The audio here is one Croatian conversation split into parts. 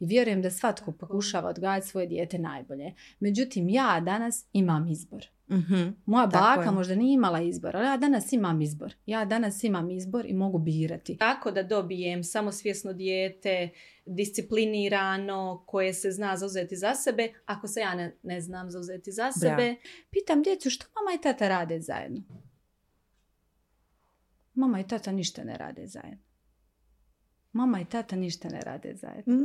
i vjerujem da svatko pokušava odgajati svoje dijete najbolje. Međutim, ja danas imam izbor. Mm-hmm. Moja baka možda nije imala izbor, ali ja danas imam izbor. Ja danas imam izbor i mogu birati. Tako da dobijem samosvjesno dijete, disciplinirano, koje se zna zauzeti za sebe, ako se ja ne znam zauzeti za sebe. Bra. Pitam djecu što mama i tata rade zajedno. Mama i tata ništa ne rade zajedno. Mama i tata ništa ne rade zajedno.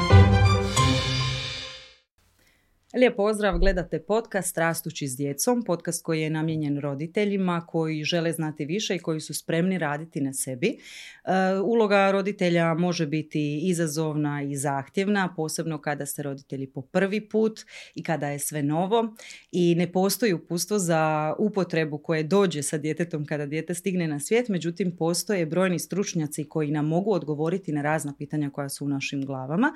Lijep pozdrav, gledate podcast Rastući s djecom, podcast koji je namijenjen roditeljima koji žele znati više i koji su spremni raditi na sebi. Uloga roditelja može biti izazovna i zahtjevna, posebno kada ste roditelji po prvi put i kada je sve novo i ne postoji uputstvo za upotrebu koje dođe sa djetetom kada dijete stigne na svijet, međutim postoje brojni stručnjaci koji nam mogu odgovoriti na razna pitanja koja su u našim glavama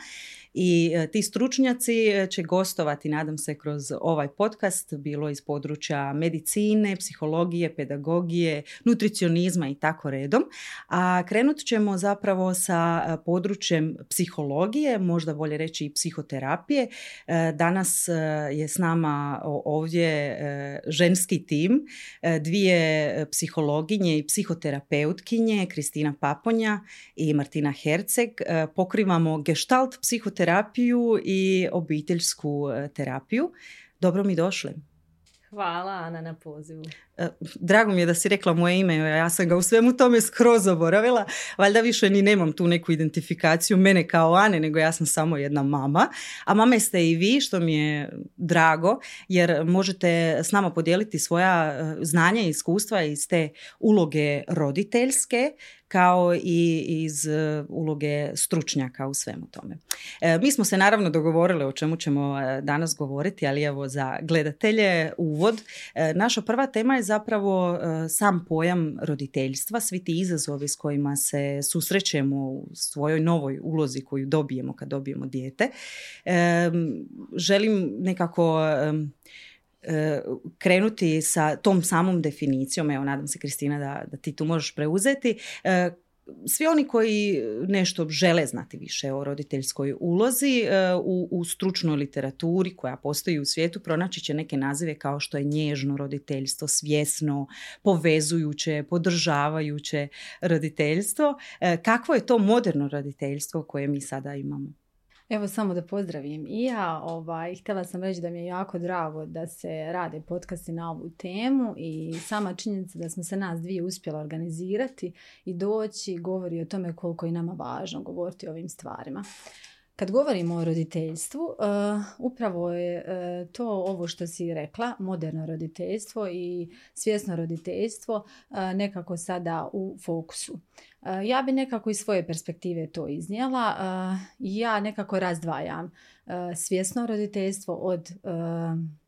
i ti stručnjaci će gostovati, nadam se, kroz ovaj podcast, bilo iz područja medicine, psihologije, pedagogije, nutricionizma i tako redom. A krenut ćemo zapravo sa područjem psihologije, možda bolje reći i psihoterapije. Danas je s nama ovdje ženski tim, dvije psihologinje i psihoterapeutkinje, Kristina Paponja i Martina Herceg. Pokrivamo gestalt psihoterapiju i obiteljsku terapiju. Dobro mi došle. Hvala, Ana, na pozivu. Drago mi je da si rekla moje ime, ja sam ga u svemu tome skroz zaboravila. Valjda više ni nemam tu neku identifikaciju mene kao Ane, nego ja sam samo jedna mama. A mame ste i vi, što mi je drago, jer možete s nama podijeliti svoja znanja i iskustva iz te uloge roditeljske, kao i iz uloge stručnjaka u svemu tome. Mi smo se naravno dogovorile o čemu ćemo danas govoriti, ali evo za gledatelje uvod. Naša prva tema je zapravo sam pojam roditeljstva, svi ti izazovi s kojima se susrećemo u svojoj novoj ulozi koju dobijemo kad dobijemo dijete. Želim nekako krenuti sa tom samom definicijom. Evo, nadam se, Kristina, da ti tu možeš preuzeti. Svi oni koji nešto žele znati više o roditeljskoj ulozi, u stručnoj literaturi koja postoji u svijetu, pronaći će neke nazive kao što je nježno roditeljstvo, svjesno, povezujuće, podržavajuće roditeljstvo. Kakvo je to moderno roditeljstvo koje mi sada imamo? Evo, samo da pozdravim i ja. Htjela sam reći da mi je jako drago da se rade podcasti na ovu temu i sama činjenica da smo se nas dvije uspjela organizirati i doći govori o tome koliko je nama važno govoriti o ovim stvarima. Kad govorimo o roditeljstvu, upravo je to ovo što si rekla, moderno roditeljstvo i svjesno roditeljstvo nekako sada u fokusu. Ja bi nekako iz svoje perspektive to iznijela. Ja nekako razdvajam svjesno roditeljstvo od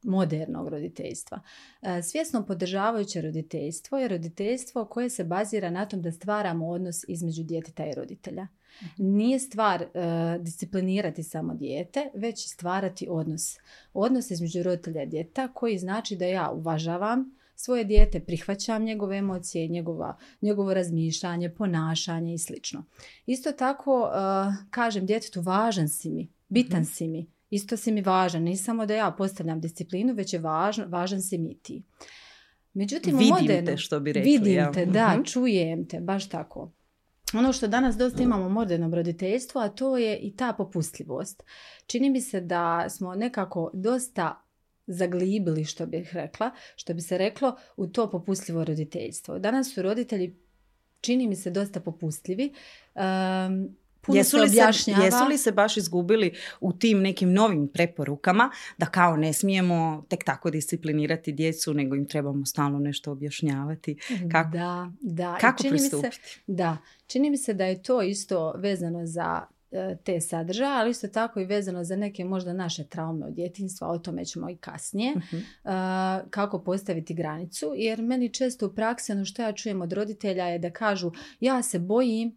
modernog roditeljstva. Svjesno podržavajuće roditeljstvo je roditeljstvo koje se bazira na tom da stvaramo odnos između djeteta i roditelja. Nije stvar disciplinirati samo dijete, već stvarati odnos. Odnos između roditelja i djeteta, koji znači da ja uvažavam svoje dijete, prihvaćam njegove emocije, njegovo razmišljanje, ponašanje i sl. Isto tako kažem djetetu važan si mi, bitan si mi, isto si mi važan. Ne samo da ja postavljam disciplinu, već je važan si mi ti. Međutim, vidim te, što bi rekli. Vidim te, da, čujem te, baš tako. Ono što danas dosta imamo u modernom roditeljstvu, a to je i ta popustljivost. Čini mi se da smo nekako dosta zaglibili, što bi se reklo, u to popustljivo roditeljstvo. Danas su roditelji, čini mi se, dosta popustljivi. Jesu li se baš izgubili u tim nekim novim preporukama da kao ne smijemo tek tako disciplinirati djecu, nego im trebamo stalno nešto objašnjavati? Kako pristupiti? Čini mi se da je to isto vezano za te sadržaje, ali isto tako i vezano za neke možda naše traume od djetinjstva, o tome ćemo i kasnije, kako postaviti granicu, jer meni često u praksi ono što ja čujem od roditelja je da kažu ja se bojim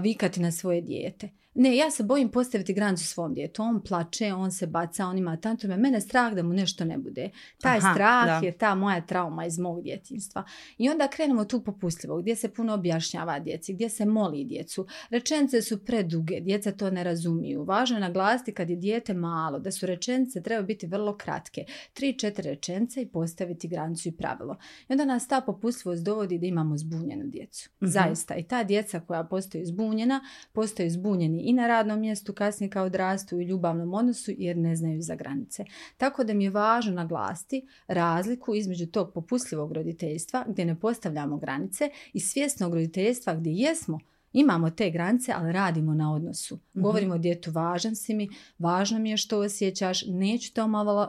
vikati na svoje dijete. Ne, ja se bojim postaviti granicu svom djetetu. On plače, on se baca, on ima tantrume. Mene je strah da mu nešto ne bude. Taj strah je ta moja trauma iz mog djetinjstva. I onda krenemo tu popustljivo, gdje se puno objašnjava djeci, gdje se moli djecu. Rečenice su preduge, djeca to ne razumiju. Važno je naglasiti kad je dijete malo, da su rečenice trebaju biti vrlo kratke. 3-4 rečenice i postaviti granicu i pravilo. I onda nas ta popustljivost dovodi da imamo zbunjenu djecu. Mm-hmm. Zaista. I ta djeca koja postaju zbunjena, postaju zbunjeni i na radnom mjestu, kasnije kao odrastu i ljubavnom odnosu, jer ne znaju za granice. Tako da mi je važno naglasiti razliku između tog popustljivog roditeljstva gdje ne postavljamo granice i svjesnog roditeljstva gdje jesmo, imamo te granice, ali radimo na odnosu. Govorimo o djetu, važan si mi, važno mi je što osjećaš, neću te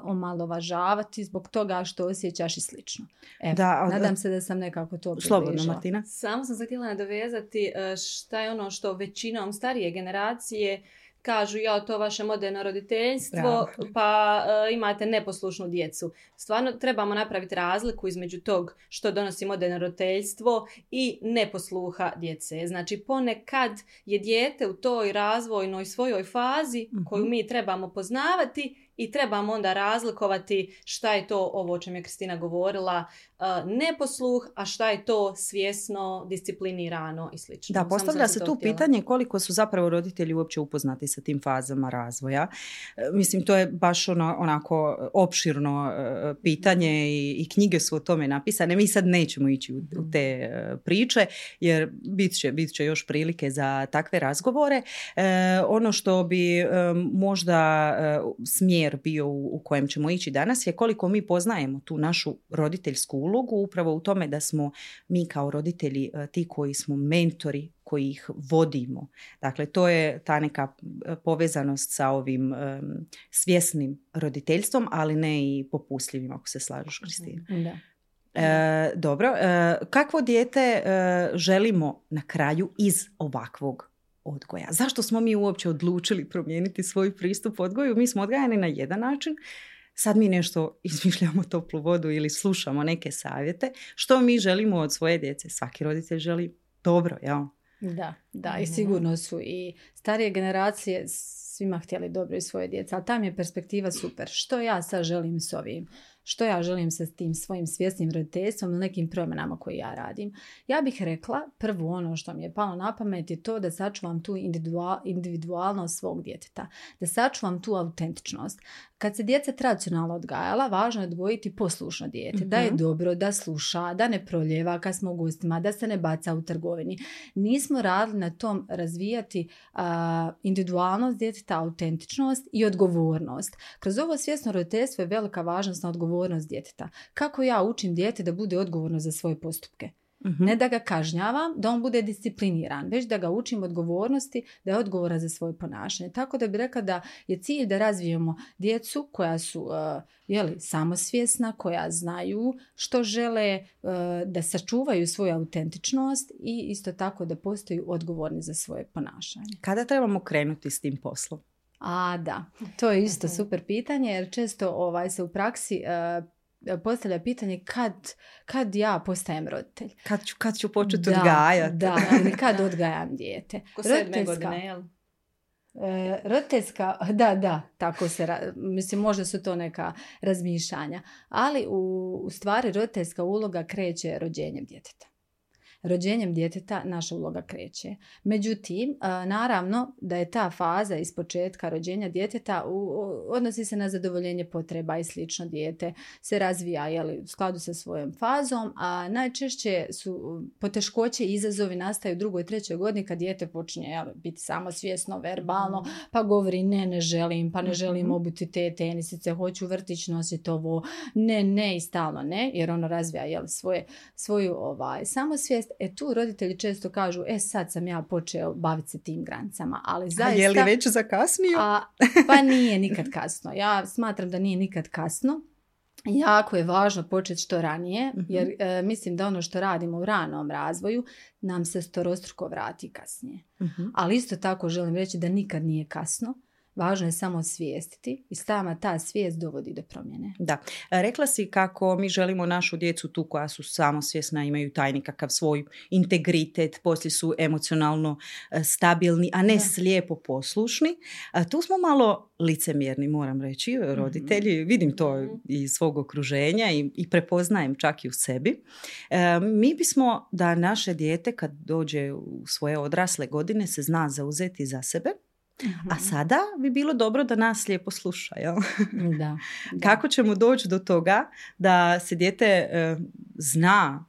omalovažavati zbog toga što osjećaš i slično. Nadam se da sam nekako to približila. Slobodno, Martina. Samo sam se htjela nadovezati šta je ono što većinom starije generacije kažu, ja, to vaše moderno roditeljstvo, imate neposlušnu djecu. Stvarno trebamo napraviti razliku između tog što donosi moderno roditeljstvo i neposluha djece. Znači, ponekad je dijete u toj razvojnoj svojoj fazi koju mi trebamo poznavati i trebamo onda razlikovati šta je to, ovo o čem je Kristina govorila, neposluh, a šta je to svjesno, disciplinirano i slično. Da, postavlja se tu pitanje koliko su zapravo roditelji uopće upoznati sa tim fazama razvoja. Mislim, to je baš onako opširno pitanje i knjige su o tome napisane. Mi sad nećemo ići u te priče, jer bit će još prilike za takve razgovore. Ono što bi možda smjer bio u kojem ćemo ići danas je koliko mi poznajemo tu našu roditeljsku ulogu upravo u tome da smo mi kao roditelji ti koji smo mentori, koji ih vodimo. Dakle, to je ta neka povezanost sa ovim svjesnim roditeljstvom, ali ne i popustljivim, ako se slažeš, Kristina. Da. Dobro, kakvo dijete želimo na kraju iz ovakvog odgoja? Zašto smo mi uopće odlučili promijeniti svoj pristup odgoju? Mi smo odgajani na jedan način, sad mi nešto izmišljamo toplu vodu ili slušamo neke savjete. Što mi želimo od svoje djece? Svaki roditelj želi dobro, jel? Da, i sigurno su i starije generacije svima htjeli dobro i svoje djece, ali tam je perspektiva super. Što ja sad želim s ovim? Što ja želim sa tim svojim svjesnim roditeljstvom ili nekim promjenama koje ja radim? Ja bih rekla, prvo ono što mi je palo na pamet je to da sačuvam tu individualnost svog djeteta, da sačuvam tu autentičnost. Kad se djeca tradicionalno odgajala, važno je odgojiti poslušno dijete, da je dobro, da sluša, da ne proljeva kad smo u gostima, da se ne baca u trgovini. Nismo radili na tom razvijati individualnost djeteta, autentičnost i odgovornost. Kroz ovo svjesno roditeljstvo je velika važnost na odgovornost djeteta. Kako ja učim dijete da bude odgovorno za svoje postupke? Ne da ga kažnjavam, da on bude discipliniran, već da ga učim odgovornosti, da je odgovoran za svoje ponašanje. Tako da bi rekla da je cilj da razvijemo djecu koja su samosvjesna, koja znaju što žele, da sačuvaju svoju autentičnost i isto tako da postaju odgovorni za svoje ponašanje. Kada trebamo krenuti s tim poslom? Da, to je isto super pitanje, jer često se u praksi postavlja pitanje kad ja postajem roditelj. Kad ću početi odgajati. Da, ili kad odgajam dijete. Ko 7 godine, jel? Roditeljska, da, tako se, mislim, možda su to neka razmišljanja, ali u stvari roditeljska uloga kreće rođenjem djeteta. Rođenjem djeteta naša uloga kreće. Međutim, naravno da je ta faza iz početka rođenja djeteta odnosi se na zadovoljenje potreba i slično. Dijete se razvija u skladu sa svojom fazom, a najčešće su poteškoće i izazovi nastaju u 2. i 3. godini kad dijete počinje biti samosvjesno, verbalno, pa govori ne želim obuti te tenisice, hoću vrtić nositi ovo, ne i stalno ne, jer ono razvija svoju samosvijest. Tu roditelji često kažu, sad sam ja počeo baviti se tim granicama. Ali zaista, je li već zakasnio? Pa nije nikad kasno. Ja smatram da nije nikad kasno. Jako je važno početi što ranije, jer mislim da ono što radimo u ranom razvoju nam se 100-struko vrati kasnije. Ali isto tako želim reći da nikad nije kasno. Važno je samo osvijestiti i sama ta svijest dovodi do promjene. Da. Rekla si kako mi želimo našu djecu tu koja su samosvjesna, imaju taj nekakav svoj integritet, poslije su emocionalno stabilni, a ne slijepo poslušni. Tu smo malo licemjerni, moram reći, roditelji. Mm-hmm. Vidim to iz svog okruženja i prepoznajem čak i u sebi. Mi bismo da naše dijete kad dođe u svoje odrasle godine se zna zauzeti za sebe. Uhum. A sada bi bilo dobro da nas lijepo sluša, jel? Da, da. Kako ćemo doći do toga da se dijete zna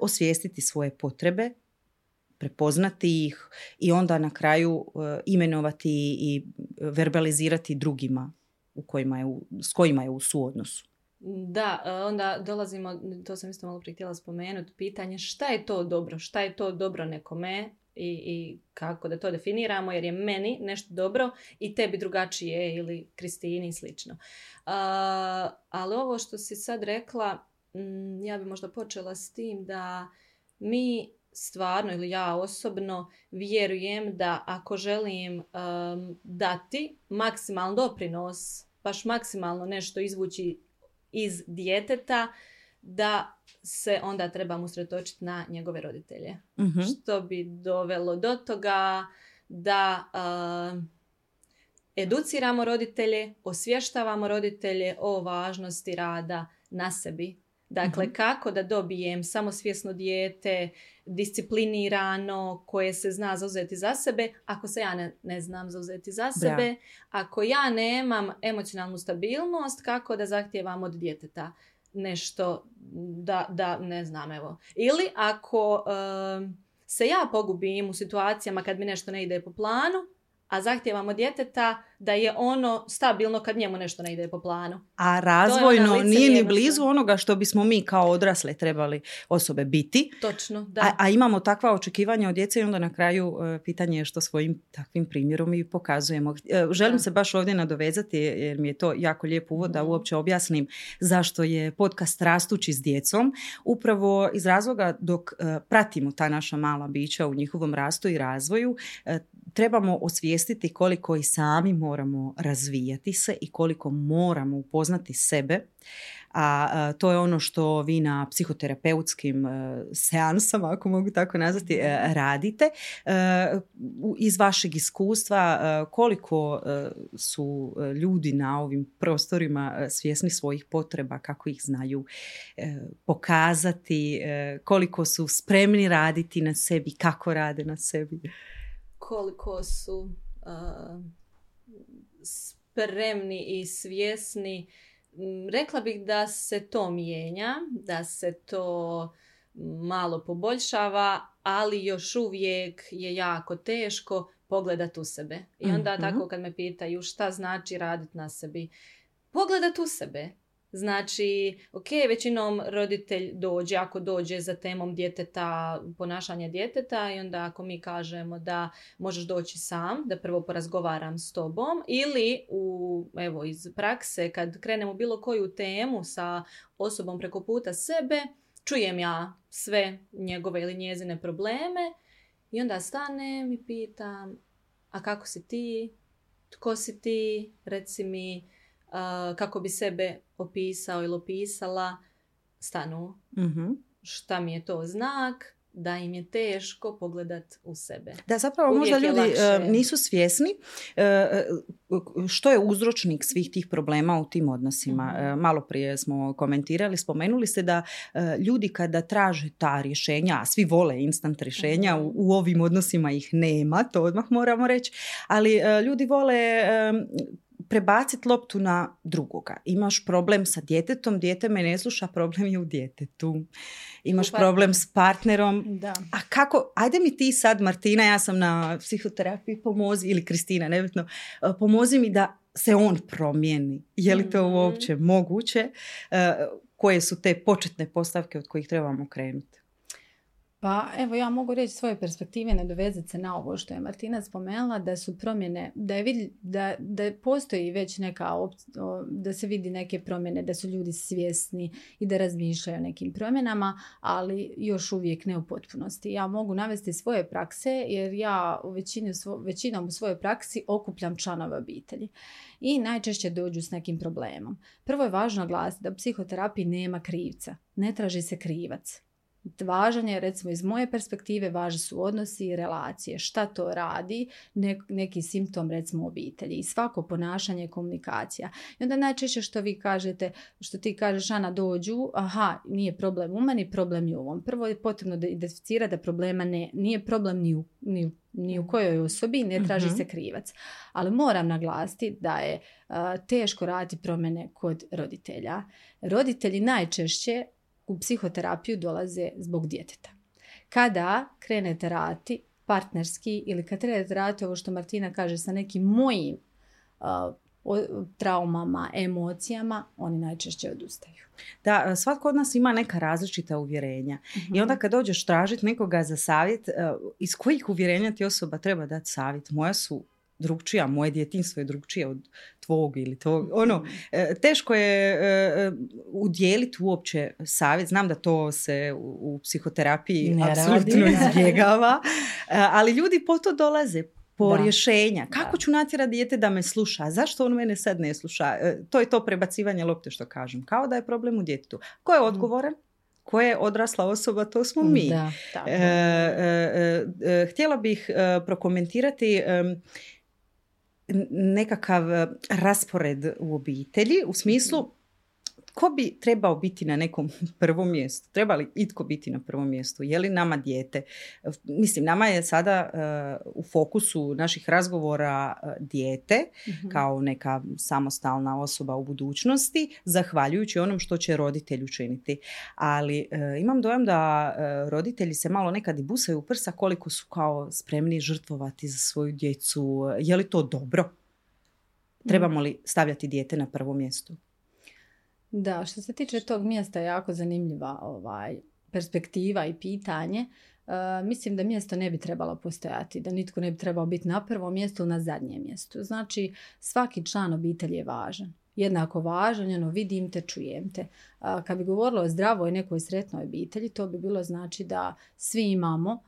osvijestiti svoje potrebe, prepoznati ih i onda na kraju imenovati i verbalizirati drugima s kojima je u suodnosu? Da, onda dolazimo, to sam isto malo prije htjela spomenuti, pitanje šta je to dobro, šta je to dobro nekome? I kako da to definiramo, jer je meni nešto dobro i tebi drugačije ili Kristini i slično. Ali ovo što si sad rekla, ja bi možda počela s tim da mi stvarno ili ja osobno vjerujem da ako želim dati maksimalno doprinos, baš maksimalno nešto izvući iz djeteta, da se onda trebamo usredotočiti na njegove roditelje. Uh-huh. Što bi dovelo do toga da educiramo roditelje, osvještavamo roditelje o važnosti rada na sebi. Dakle, kako da dobijem samosvjesno dijete, disciplinirano, koje se zna zauzeti za sebe, ako se ja ne znam zauzeti za sebe, ako ja nemam emocionalnu stabilnost, kako da zahtijevam od djeteta nešto da ne znam, evo. Ili ako se ja pogubim u situacijama kad mi nešto ne ide po planu, a zahtijevamo djeteta da je ono stabilno kad njemu nešto ne ide po planu. A razvojno nije ni blizu onoga što bismo mi kao odrasle trebali osobe biti. Točno, da. A imamo takva očekivanja od djece i onda na kraju pitanje je što svojim takvim primjerom i pokazujemo. Želim se baš ovdje nadovezati jer mi je to jako lijep uvod da uopće objasnim zašto je podcast Rastući s djecom. Upravo iz razloga dok pratimo ta naša mala bića u njihovom rastu i razvoju, trebamo osvijestiti koliko i sami moramo razvijati se i koliko moramo upoznati sebe. A to je ono što vi na psihoterapeutskim seansama, ako mogu tako nazvati, radite. Iz vašeg iskustva koliko su ljudi na ovim prostorima svjesni svojih potreba, kako ih znaju pokazati, koliko su spremni raditi na sebi, kako rade na sebi. Koliko su spremni i svjesni. Rekla bih da se to mijenja, da se to malo poboljšava, ali još uvijek je jako teško pogledati u sebe. I onda tako kad me pitaju šta znači raditi na sebi, pogledati u sebe. Znači, ok, većinom roditelj dođe, ako dođe za temom djeteta, ponašanja djeteta i onda ako mi kažemo da možeš doći sam, da prvo porazgovaram s tobom ili evo iz prakse kad krenemo bilo koju temu sa osobom preko puta sebe, čujem ja sve njegove ili njezine probleme i onda stanem i pitam, a kako si ti, tko si ti, reci mi, kako bi sebe opisao ili opisala, stanu. Šta mi je to znak? Da im je teško pogledat u sebe. Da, zapravo uvijek možda ljudi nisu svjesni što je uzročnik svih tih problema u tim odnosima. Malo prije smo komentirali, spomenuli ste da ljudi kada traže ta rješenja, a svi vole instant rješenja, u ovim odnosima ih nema, to odmah moramo reći, ali ljudi vole prebaciti loptu na drugoga. Imaš problem sa djetetom, dijete me ne sluša, problem je u djetetu. Imaš problem s partnerom. Da. A kako, ajde mi ti sad, Martina, ja sam na psihoterapiji, pomozi, ili Kristina, nebitno, pomozi mi da se on promijeni. Je li to uopće moguće? Koje su te početne postavke od kojih trebamo krenuti? Pa evo, ja mogu reći svoje perspektive, nadovezati se na ovo što je Martina spomenula, da su promjene, da postoji već neka da se vidi neke promjene, da su ljudi svjesni i da razmišljaju o nekim promjenama, ali još uvijek ne u potpunosti. Ja mogu navesti svoje prakse, jer ja većinom u svojoj praksi okupljam članove obitelji i najčešće dođu s nekim problemom. Prvo je važno glasiti da u psihoterapiji nema krivca, ne traži se krivac. Važan je, recimo iz moje perspektive, važni su odnosi i relacije. Šta to radi? Neki simptom, recimo, obitelji. I svako ponašanje i komunikacija. I onda najčešće što ti kažeš, Ana, dođu, aha, nije problem u meni, problem je u ovom. Prvo je potrebno da identificira da problema nije problem ni u kojoj osobi, ne traži se krivac. Ali moram naglasiti da je teško raditi promjene kod roditelja. Roditelji najčešće u psihoterapiju dolaze zbog djeteta. Kada krenete raditi partnerski ili kad krenete raditi ovo što Martina kaže sa nekim mojim traumama, emocijama, oni najčešće odustaju. Da, svatko od nas ima neka različita uvjerenja. I onda kad dođeš tražiti nekoga za savjet, iz kojih uvjerenja ti osoba treba dati savjet? Moja su drugčija, moje djetinjstvo je drugčije od tvog ili tvog. Ono, teško je udjeliti uopće savjet. Znam da to se u psihoterapiji apsolutno izbjegava, ali ljudi po to dolaze. Po rješenja. Kako ću natjerati dijete da me sluša? Zašto on mene sad ne sluša? To je to prebacivanje lopte što kažem. Kao da je problem u djetetu. Ko je odgovoran? Ko je odrasla osoba, to smo mi. Htjela bih prokomentirati nekakav raspored u obitelji, u smislu ko bi trebao biti na nekom prvom mjestu? Treba li itko biti na prvom mjestu? Je li nama dijete? Mislim, nama je sada u fokusu naših razgovora dijete kao neka samostalna osoba u budućnosti, zahvaljujući onom što će roditelj učiniti. Ali imam dojam da roditelji se malo nekad i busaju u prsa koliko su kao spremni žrtvovati za svoju djecu. Je li to dobro? Trebamo li stavljati dijete na prvo mjesto? Da, što se tiče tog mjesta je jako zanimljiva perspektiva i pitanje. Mislim da mjesto ne bi trebalo postojati, da nitko ne bi trebao biti na prvom mjestu ili na zadnjem mjestu. Znači, svaki član obitelji je važan. Jednako važan, vidim te, čujem te. Kad bi govorilo o zdravoj nekoj sretnoj obitelji, to bi bilo znači da svi imamo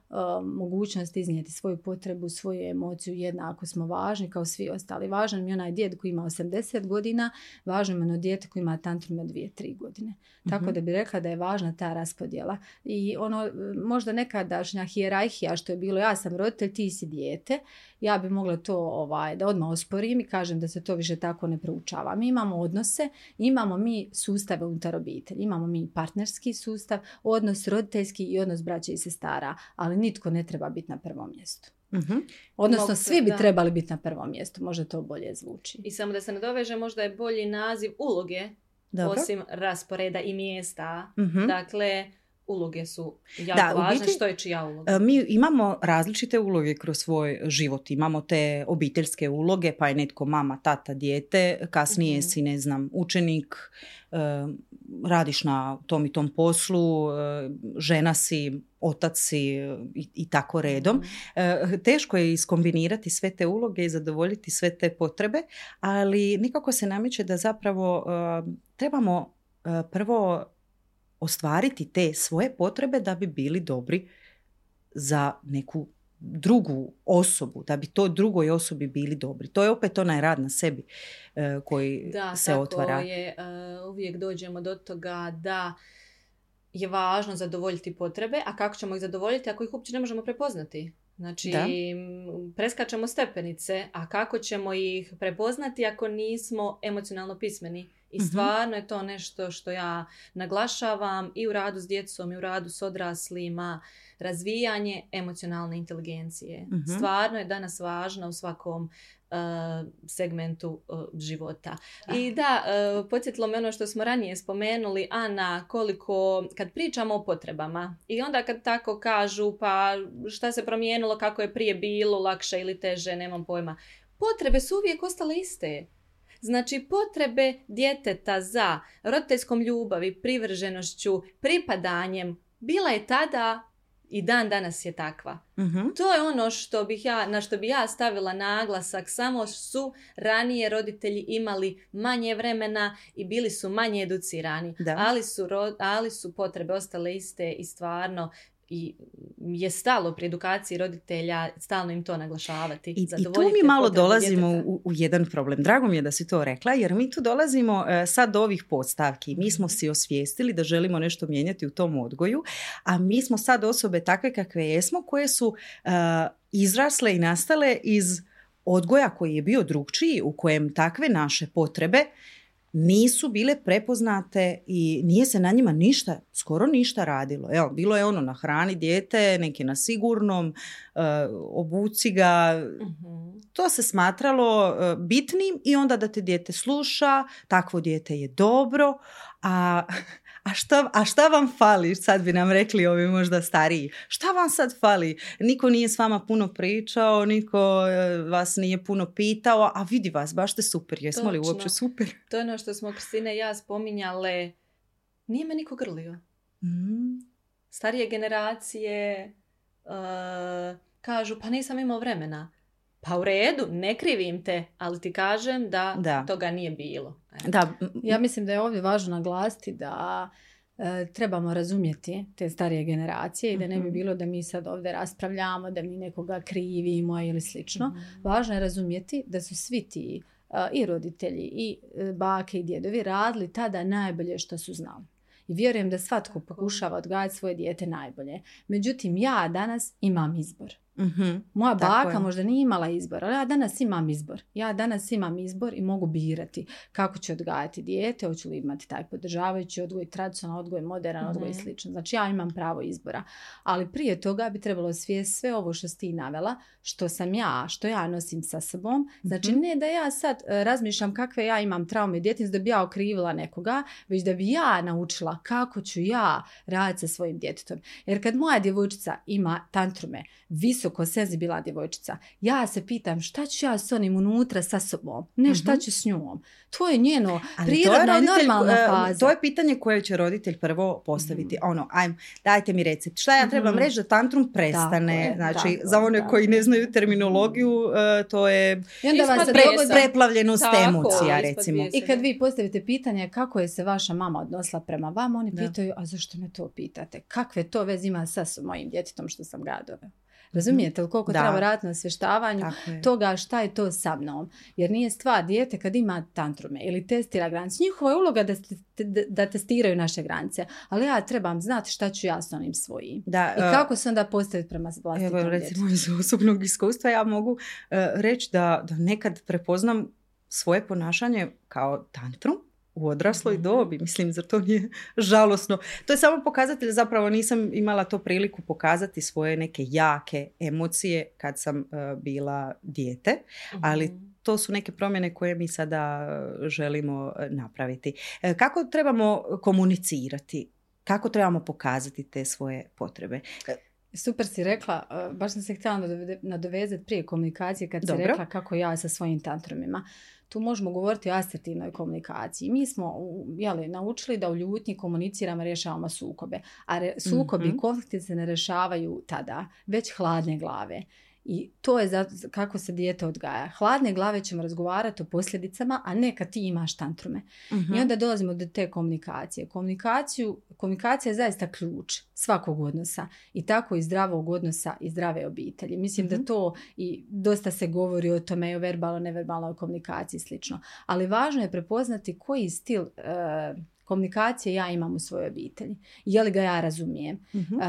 mogućnost iznijeti svoju potrebu, svoju emociju, jednako smo važni kao svi ostali. Važan mi je onaj djed koji ima 80 godina, važan mi je ono dijete koji ima tantrume 2-3 godine. Tako da bi rekla da je važna ta raspodjela. I ono, možda nekadašnja hijerarhija što je bilo ja sam roditelj, ti si dijete, ja bi mogla to da odmah osporim i kažem da se to više tako ne proučava. Mi imamo odnose, imamo mi sustave unutar obitelji, imamo mi partnerski sustav, odnos roditeljski i odnos braće i sestara, ali nitko ne treba biti na prvom mjestu. Odnosno svi bi trebali biti na prvom mjestu, možda to bolje zvuči. I samo da se nadoveže, možda je bolji naziv uloge, osim rasporeda i mjesta, dakle... Uloge su jako važne. Što je čija uloga? Mi imamo različite uloge kroz svoj život. Imamo te obiteljske uloge, pa je netko mama, tata, dijete. Kasnije si, ne znam, učenik, radiš na tom i tom poslu, žena si, otac si i tako redom. Teško je iskombinirati sve te uloge i zadovoljiti sve te potrebe, ali nikako se nameće da zapravo trebamo prvo ostvariti te svoje potrebe da bi bili dobri za neku drugu osobu, da bi to drugoj osobi bili dobri. To je opet onaj rad na sebi koji se otvara. Da, tako je. Uvijek dođemo do toga da je važno zadovoljiti potrebe, a kako ćemo ih zadovoljiti ako ih uopće ne možemo prepoznati? Znači, preskačemo stepenice, a kako ćemo ih prepoznati ako nismo emocionalno pismeni? I stvarno je to nešto što ja naglašavam i u radu s djecom i u radu s odraslima, razvijanje emocionalne inteligencije. Stvarno je danas važna u svakom segmentu života. I podsjetilo me ono što smo ranije spomenuli, Ana, koliko kad pričamo o potrebama i onda kad tako kažu pa šta se promijenilo, kako je prije bilo, lakše ili teže, nemam pojma. Potrebe su uvijek ostale iste. Znači, potrebe djeteta za roditeljskom ljubavi, privrženošću, pripadanjem, bila je tada i dan danas je takva. Mm-hmm. To je ono što bih ja, na što bi ja stavila naglasak, samo su ranije roditelji imali manje vremena i bili su manje educirani, ali su potrebe ostale iste i stvarno i je stalo pri edukaciji roditelja stalno im to naglašavati. I tu mi malo dolazimo u jedan problem. Drago mi je da si to rekla, jer mi tu dolazimo sad do ovih podstavki. Mi smo si osvijestili da želimo nešto mijenjati u tom odgoju, a mi smo sad osobe takve kakve jesmo, koje su izrasle i nastale iz odgoja koji je bio drukčiji, u kojem takve naše potrebe nisu bile prepoznate i nije se na njima ništa, skoro ništa radilo. Evo, bilo je ono na hrani dijete, neki na sigurnom, obuci ga. Mm-hmm. To se smatralo bitnim i onda da te dijete sluša, takvo dijete je dobro, a šta vam fali? Sad bi nam rekli ovi možda stariji. Šta vam sad fali? Niko nije s vama puno pričao, niko vas nije puno pitao, a vidi vas, baš ste super. Jesmo Točno. Li uopće super? To je ono što smo Kristina i ja spominjale. Nije me niko grlio. Mm. Starije generacije kažu, pa nisam imao vremena. Pa u redu, ne krivim te, ali ti kažem da toga nije bilo. Da. Ja mislim da je ovdje važno naglasiti da trebamo razumjeti te starije generacije i da ne bi bilo da mi sad ovdje raspravljamo, da mi nekoga krivimo ili slično. Mm-hmm. Važno je razumjeti da su svi ti i roditelji i bake i djedovi radili tada najbolje što su znali. I vjerujem da svatko pokušava odgajati svoje dijete najbolje. Međutim, ja danas imam izbor. Mm-hmm. Moja baka možda nije imala izbor, ali ja danas imam izbor. Ja danas imam izbor i mogu birati kako ću odgajati dijete, hoću li imati taj podržavajući odgoj, tradicionalni odgoj, modern odgoj i slično. Znači ja imam pravo izbora. Ali prije toga bi trebalo osvijestiti sve ovo što si ti navela, što sam ja, što ja nosim sa sobom. Znači ne da ja sad razmišljam kakve ja imam traume djetinjstva da bi ja okrivila nekoga, već da bi ja naučila kako ću ja raditi sa svojim djetetom. Jer kad moja djevojčica ima tantrume, visoko senzibilna djevojčica, ja se pitam šta ću ja s onim unutra sa sobom, ne šta ću s njom. To je njeno prirodno normalna faza. To je pitanje koje će roditelj prvo postaviti. Ono, dajte mi recept. Šta ja trebam reći da tantrum prestane? Tako je, znači, tako, za one koji ne znaju terminologiju, to je preplavljenost emocija, recimo. Bijesan. I kad vi postavite pitanje kako je se vaša mama odnosila prema vama, oni pitaju, a zašto me to pitate? Kakve to veze ima sa mojim djetetom što sam ga dovela? Razumijete li koliko treba raditi na osvještavanju toga šta je to sa mnom? Jer nije stvar dijete kad ima tantrume ili testira granice. Njihova je uloga da testiraju naše granice. Ali ja trebam znati šta ću ja s onim svojim. Da, i kako se onda postaviti prema vlastitom djetetu. Evo recimo iz osobnog iskustva ja mogu reći da nekad prepoznam svoje ponašanje kao tantrum u odrasloj dobi. Mislim, zar to nije žalosno? To je samo pokazatelj, zapravo nisam imala to priliku pokazati svoje neke jake emocije kad sam bila dijete, ali to su neke promjene koje mi sada želimo napraviti. Kako trebamo komunicirati? Kako trebamo pokazati te svoje potrebe? Super si rekla, baš sam se htjela nadovezati prije komunikacije kad si rekla kako ja sa svojim tantrumima. Tu možemo govoriti o asertivnoj komunikaciji. Mi smo naučili da u ljutnji komuniciramo, rješavamo sukobe. A sukobi i konflikti se ne rješavaju tada, već hladne glave. I to je kako se dijete odgaja. Hladne glave ćemo razgovarati o posljedicama, a ne kad ti imaš tantrume. I onda dolazimo do te komunikacije. Komunikacija je zaista ključ svakog odnosa. I tako i zdravog odnosa i zdrave obitelji. Mislim da to i dosta se govori o tome i o verbalno, neverbalnoj komunikaciji i slično. Ali važno je prepoznati koji stil komunikacije ja imam u svojoj obitelji. Je li ga ja razumijem?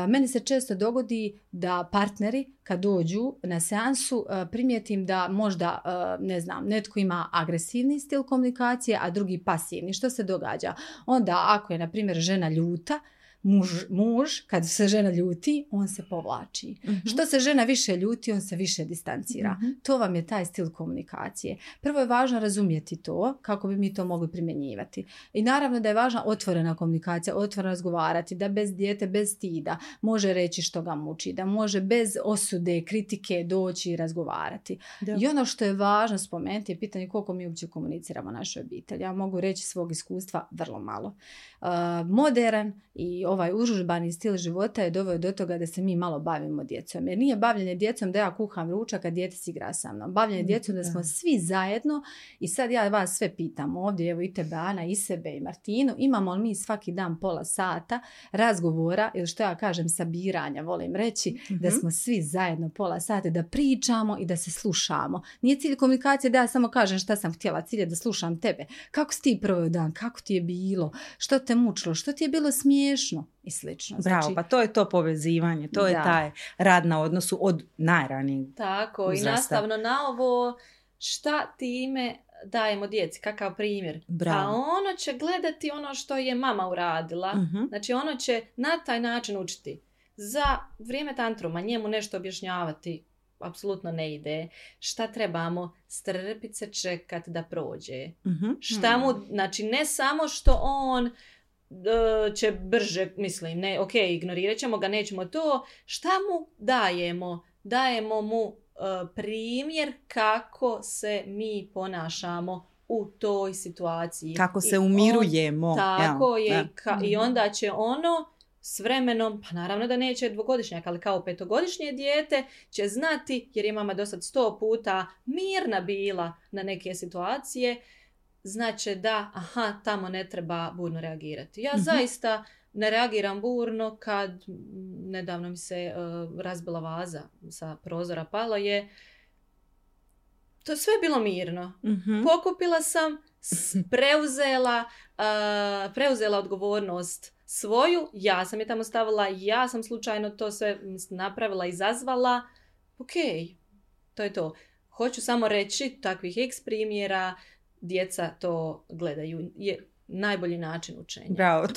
Meni se često dogodi da partneri kad dođu na seansu primijetim da možda, netko ima agresivni stil komunikacije, a drugi pasivni. Što se događa? Onda ako je, na primjer, žena ljuta, muž, kad se žena ljuti, on se povlači. Što se žena više ljuti, on se više distancira. To vam je taj stil komunikacije. Prvo je važno razumjeti to, kako bi mi to mogli primjenjivati. I naravno da je važna otvorena komunikacija, otvoreno razgovarati, da bez dijete, bez stida može reći što ga muči, da može bez osude, kritike doći i razgovarati. Da. I ono što je važno spomenuti je pitanje koliko mi uopće komuniciramo našoj obitelji. Ja mogu reći svog iskustva vrlo malo. Modern i ovaj užurbani stil života je doveo do toga da se mi malo bavimo djecom. Jer nije bavljenje djecom da ja kuham ručak, a dijete si igra sa mnom. Bavljenje djecom da smo svi zajedno i sad ja vas sve pitam ovdje, evo i tebe Ana, i sebe i Martinu, imamo li mi svaki dan pola sata razgovora, ili što ja kažem sabiranja, volim reći, da smo svi zajedno pola sata, da pričamo i da se slušamo. Nije cilj komunikacije da ja samo kažem šta sam htjela, cilj je da slušam tebe. Kako si ti proveo dan, kako ti je bilo, što te mučilo, što ti je bilo smiješno i slično. Bravo, znači, pa to je to povezivanje, to je taj rad na odnosu od najranijeg uzrasta. I nastavno na ovo šta time dajemo djeci, kakav primjer. Bravo. A ono će gledati ono što je mama uradila, znači ono će na taj način učiti. Za vrijeme tantruma njemu nešto objašnjavati apsolutno ne ide. Šta trebamo? Strpiti se, čekati da prođe. Šta mu, znači ne samo što on će brže, mislim, ne, ok, ignorirat ćemo ga, nećemo to. Šta mu dajemo? Dajemo mu primjer kako se mi ponašamo u toj situaciji. Kako se umirujemo. I onda će ono s vremenom, pa naravno da neće dvogodišnjak, ali kao petogodišnje dijete će znati, jer je mama do sad 100 puta mirna bila na neke situacije, znači da, aha, tamo ne treba burno reagirati. Ja zaista ne reagiram burno kad nedavno mi se razbila vaza sa prozora, pala je. To sve je bilo mirno. Pokupila sam, preuzela odgovornost svoju, ja sam je tamo stavila, ja sam slučajno to sve napravila, izazvala, ok, to je to. Hoću samo reći, takvih X primjera, djeca to gledaju, je najbolji način učenja. Bravo,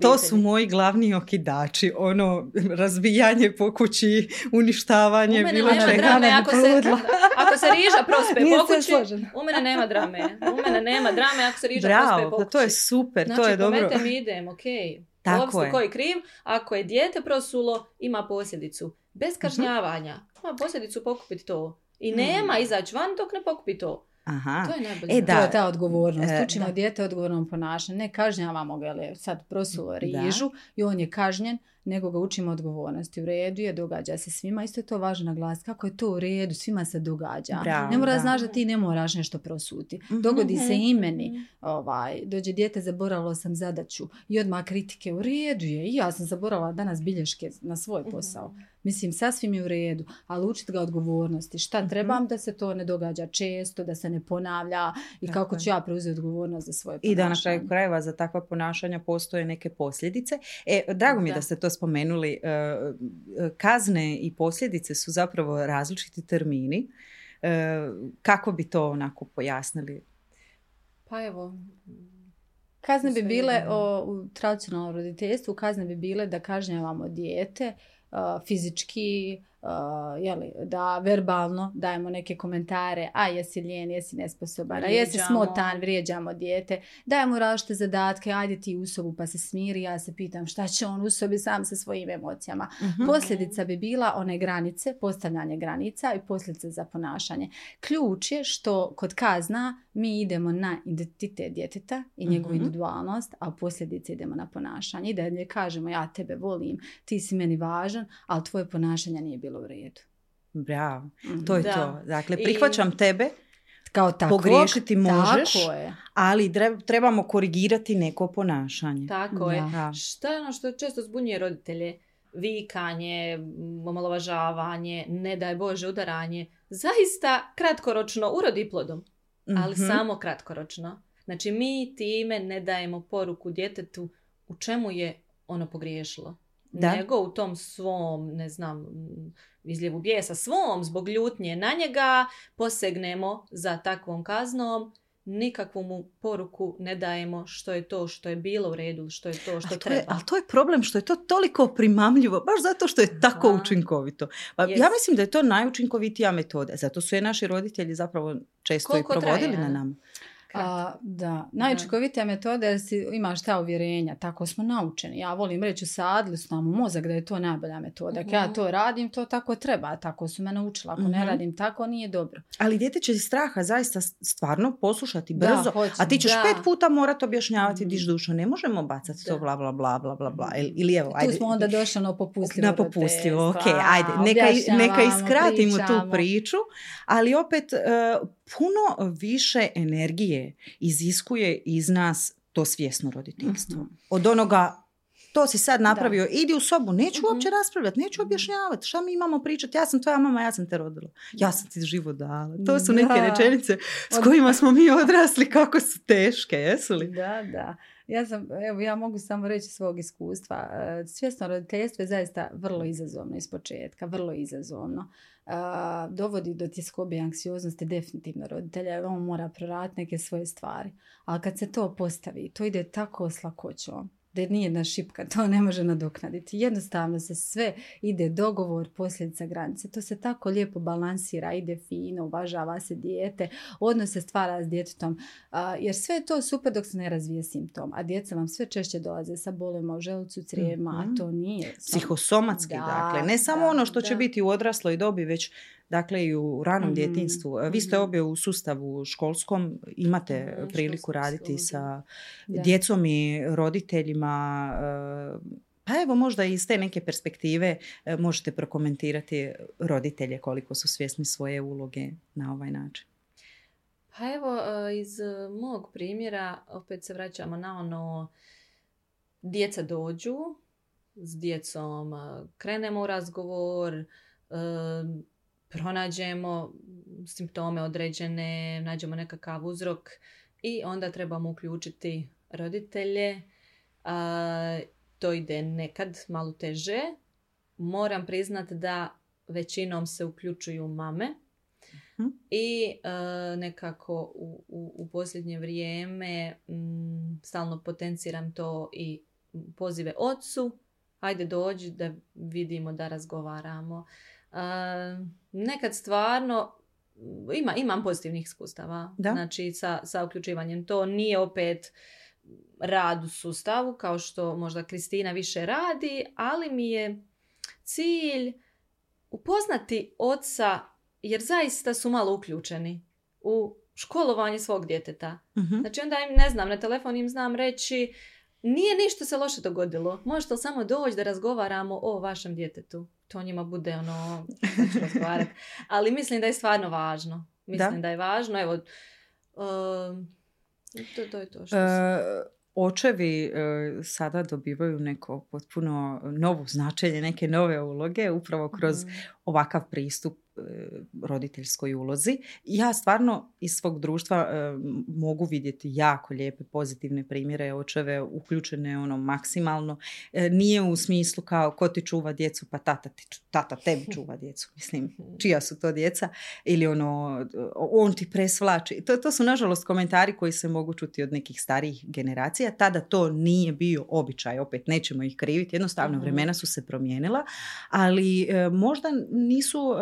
to su moji glavni okidači, ono, razbijanje po kući, uništavanje, bilo čega, ne prudla. Ako se riža prospe pokući, u mene nema drame, ako se riža prospe pokući. To je super, znači, to je dobro. Znači, kometem idem, okej. Ovisno koji kriv, ako je dijete prosulo, ima posljedicu. Bez kažnjavanja, ima posljedicu pokupiti to. I nema izaći van dok ne pokupi to. Aha. To je najbolje. To je ta odgovornost. Učimo dijete odgovornom ponašanju. Ne kažnjavamo ga, ali sad prosulo rižu i on je kažnjen, nego ga učimo odgovornosti. U redu je, događa se svima. Isto je to važno naglasiti. Kako je to u redu, svima se događa. Bravo, ne mora znaš da ti ne moraš nešto prosuti. Dogodi se i meni. Dođe dijete, zaboravila sam zadaću. I odmah kritike. U redu je. I ja sam zaboravila danas bilješke na svoj posao. Mislim, sasvim je u redu, ali učiti ga odgovornosti. Šta trebam da se to ne događa često, da se ne ponavlja i kako ću ja preuzeti odgovornost za svoje ponašanje. I da na kraju krajeva za takva ponašanja postoje neke posljedice. Drago mi je da ste to spomenuli. Kazne i posljedice su zapravo različiti termini. Kako bi to onako pojasnili? Pa evo, kazne bi bile u tradicionalnom roditeljstvu, kazne bi bile da kažnjavamo dijete fizički, da verbalno dajemo neke komentare, a jesi lijen, jesi nesposoban, jesi smotan, vrijeđamo dijete, dajemo različite zadatke, ajde ti u sobu pa se smiri, ja se pitam šta će on u sobi sam sa svojim emocijama. Posljedica bi bila one granice, postavljanje granica i posljedice za ponašanje. Ključ je što kod kazna mi idemo na identitet djeteta i njegovu individualnost, a posljedice idemo na ponašanje. I da ne kažemo ja tebe volim, ti si meni važan, ali tvoje ponašanje nije bilo u redu. Bravo, to je to. Dakle, prihvaćam tebe, kao takvog, pogriješiti možeš, ali trebamo korigirati neko ponašanje. Tako je. Šta je ono što često zbunjuje roditelje? Vikanje, omalovažavanje, ne daj Bože, udaranje. Zaista kratkoročno urodi plodom. Ali samo kratkoročno. Znači, mi time ne dajemo poruku djetetu u čemu je ono pogriješilo. Nego u tom svom, ne znam, izljevu bijesa, svom zbog ljutnje na njega posegnemo za takvom kaznom. Nikakvu mu poruku ne dajemo što je to što je bilo u redu, što je to što treba. Ali to je problem što je to toliko primamljivo, baš zato što je tako učinkovito. Ja mislim da je to najučinkovitija metoda. Zato su je naši roditelji zapravo često i provodili na nama. Da. Najučinkovitija metoda je da imaš ta uvjerenja. Tako smo naučeni. Ja volim reći, usadili su nam u mozak da je to najbolja metoda. Ako ja to radim, to tako treba. Tako su me naučila. Ako ne radim tako, nije dobro. Ali dijete će straha zaista stvarno poslušati brzo. Da, hoću, a ti ćeš 5 puta morati objašnjavati, diš dušo, ne možemo bacati to bla bla bla bla bla bla. Ili evo, ajde. Tu smo onda došli na popustljivo. Na popustljivo, okej, ajde. Neka iskratimo tu priču, ali opet puno više energije iziskuje iz nas to svjesno roditeljstvo. Mm-hmm. Od onoga, to si sad napravio, idi u sobu, neću uopće raspravljati, neću objašnjavati, šta mi imamo pričati, ja sam tvoja mama, ja sam te rodila, ja sam ti život dala. To su neke rečenice s kojima smo mi odrasli, kako su teške, jesu li? Da, da. Ja mogu samo reći svog iskustva. Svjesno roditeljstvo je zaista vrlo izazovno iz početka, vrlo izazovno. Dovodi do tjeskobe i anksioznosti definitivno roditelja, jer on mora proraditi neke svoje stvari. Ali kad se to postavi, to ide tako s lakoćom, da nijedna šipka to ne može nadoknaditi. Jednostavno se sve ide dogovor, posljedica, granice. To se tako lijepo balansira, ide fino, uvažava se dijete, odnos se stvara s djetetom. Jer sve je to super dok se ne razvije simptom. A djeca vam sve češće dolaze sa bolima u želucu, crijevima, a to nije. Psihosomatski, dakle. Ne samo ono što će biti u odrasloj dobi, već dakle i u ranom djetinjstvu. Vi ste obje u sustavu školskom, imate priliku raditi sa djecom i roditeljima. Pa evo, možda iz te neke perspektive možete prokomentirati roditelje koliko su svjesni svoje uloge na ovaj način. Pa evo, iz mog primjera opet se vraćamo na ono, djeca dođu, s djecom krenemo u razgovor, pronađemo simptome određene, nađemo nekakav uzrok i onda trebamo uključiti roditelje. To ide nekad malo teže. Moram priznat da većinom se uključuju mame i nekako u posljednje vrijeme stalno potenciram to i pozive ocu. Ajde dođi da vidimo, da razgovaramo. Nekad stvarno imam pozitivnih iskustava, znači sa uključivanjem. To nije opet rad u sustavu kao što možda Kristina više radi, ali mi je cilj upoznati oca, jer zaista su malo uključeni u školovanje svog djeteta. Znači onda im, ne znam, na telefon im znam reći, nije ništa se loše dogodilo, možete li samo doći da razgovaramo o vašem djetetu. To njima bude ono, neću razgovarati. Ali mislim da je stvarno važno. Mislim da je važno. Evo, to je to što očevi sada dobivaju neko potpuno novo značenje, neke nove uloge, upravo kroz ovakav pristup roditeljskoj ulozi. Ja stvarno iz svog društva mogu vidjeti jako lijepe pozitivne primjere očeve uključene ono maksimalno. Nije u smislu kao ko ti čuva djecu, pa tata tebi čuva djecu. Mislim, čija su to djeca? Ili ono, on ti presvlači. To su nažalost komentari koji se mogu čuti od nekih starijih generacija. Tada to nije bio običaj. Opet nećemo ih kriviti. Jednostavno vremena su se promijenila, ali možda nisu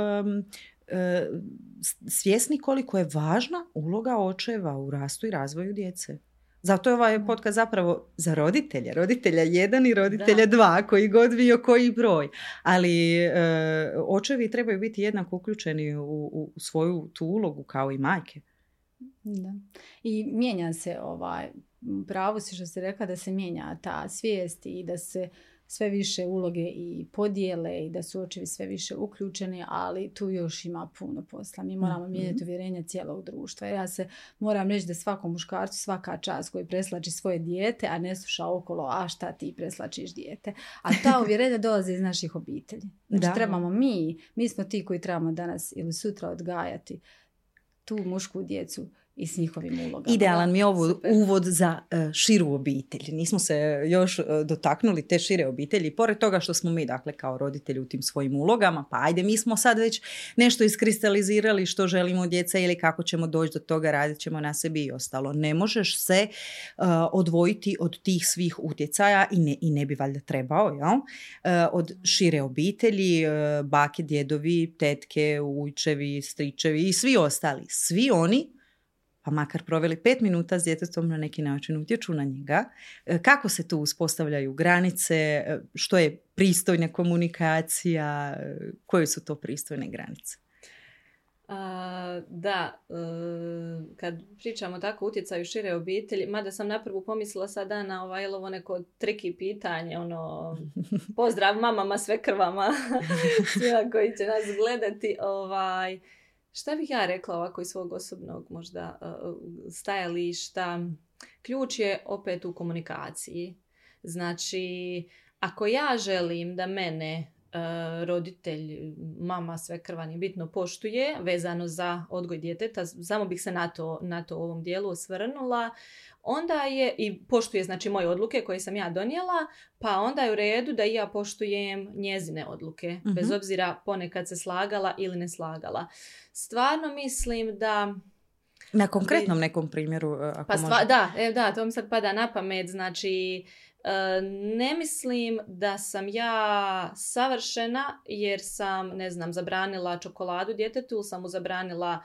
svjesni koliko je važna uloga očeva u rastu i razvoju djece. Zato je ovaj podcast zapravo za roditelje. Roditelja 1 i roditelja 2, koji god bio koji broj. Ali očevi trebaju biti jednako uključeni u svoju tu ulogu kao i majke. Da. I mijenja se pravo si što si rekla, da se mijenja ta svijest i da se sve više uloge i podijele i da su očevi sve više uključeni, ali tu još ima puno posla. Mi moramo mijenjati uvjerenja cijelog društva. Ja se moram reći da svakom muškarcu svaka čast koji preslači svoje dijete, a ne sluša okolo, a šta ti preslačiš dijete. A ta uvjerenja dolaze iz naših obitelji. Znači trebamo mi smo ti koji trebamo danas ili sutra odgajati tu mušku djecu i s njihovim ulogama. Idealan mi je ovo uvod za širu obitelj. Nismo se još dotaknuli te šire obitelji. Pored toga što smo mi, dakle, kao roditelji u tim svojim ulogama, pa ajde, mi smo sad već nešto iskristalizirali što želimo od djece ili kako ćemo doći do toga, radit ćemo na sebi i ostalo. Ne možeš se odvojiti od tih svih utjecaja i ne bi valjda trebao, jel? Od šire obitelji, bake, djedovi, tetke, ujčevi, stričevi i svi ostali. Svi oni pa makar proveli 5 minuta s djetetom na neki način utječu na njega. Kako se tu uspostavljaju granice, što je pristojna komunikacija, koje su to pristojne granice? Kad pričamo tako o utjecaju šire obitelji, mada sam naprvu pomislila sada na ovo neko triki pitanje, pozdrav mamama sve krvama svima koji će nas gledati, šta bih ja rekla ovako iz svog osobnog možda stajališta? Ključ je opet u komunikaciji. Znači, ako ja želim da mene roditelj, mama sve krvani bitno poštuje vezano za odgoj djeteta, samo bih se na to ovom dijelu osvrnula, onda je i poštuje znači moje odluke koje sam ja donijela, pa onda je u redu da i ja poštujem njezine odluke, bez obzira ponekad se slagala ili ne slagala. Stvarno mislim da na konkretnom nekom primjeru to mi sad pada na pamet, znači ne mislim da sam ja savršena jer sam, zabranila čokoladu djetetu ili sam mu zabranila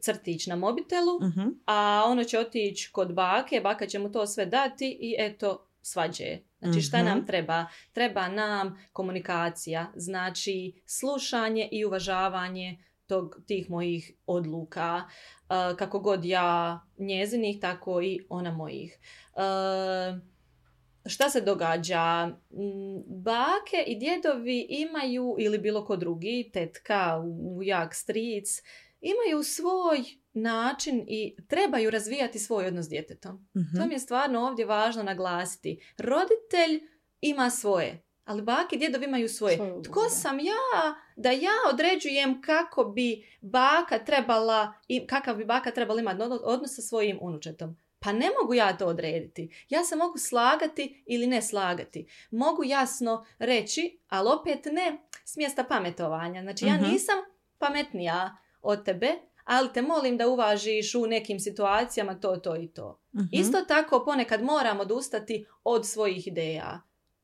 crtić na mobitelu, a ono će otići kod bake, baka će mu to sve dati i eto, svađe. Znači šta nam treba? Treba nam komunikacija, znači slušanje i uvažavanje tih mojih odluka, kako god ja njezinih, tako i ona mojih. Šta se događa? Bake i djedovi imaju, ili bilo ko drugi, tetka, ujak, stric, imaju svoj način i trebaju razvijati svoj odnos s djetetom. To mi je stvarno ovdje važno naglasiti. Roditelj ima svoje, ali bake i djedovi imaju svoje. Tko sam ja da ja određujem kakav bi baka trebala imati odnos sa svojim unučetom? Pa ne mogu ja to odrediti. Ja se mogu slagati ili ne slagati. Mogu jasno reći, ali opet ne s mjesta pametovanja. Znači ja nisam pametnija od tebe, ali te molim da uvažiš u nekim situacijama to i to. Isto tako ponekad moram odustati od svojih ideja.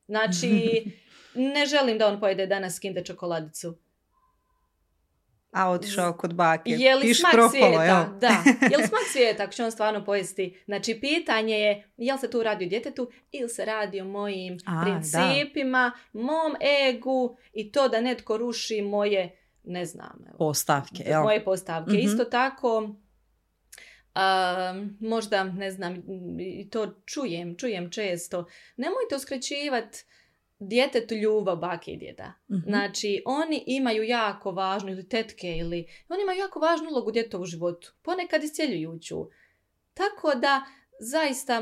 Znači ne želim da on pojede danas Kinder čokoladicu. A otišao kod bake. Je li smak svijeta? Da. Je li smak svijeta ako će on stvarno pojesti? Znači, pitanje je, je li se tu radi o djetetu ili se radi o mojim principima, mom egu i to da netko ruši moje, postavke. Moje postavke. Isto tako, možda, i to čujem često. Nemojte uskrećivati djetetu ljubav bake i djeda. Znači, oni imaju jako važnu, ili tetke, oni imaju jako važnu ulogu djeteta u životu. Ponekad iscjeljujuću. Tako da, zaista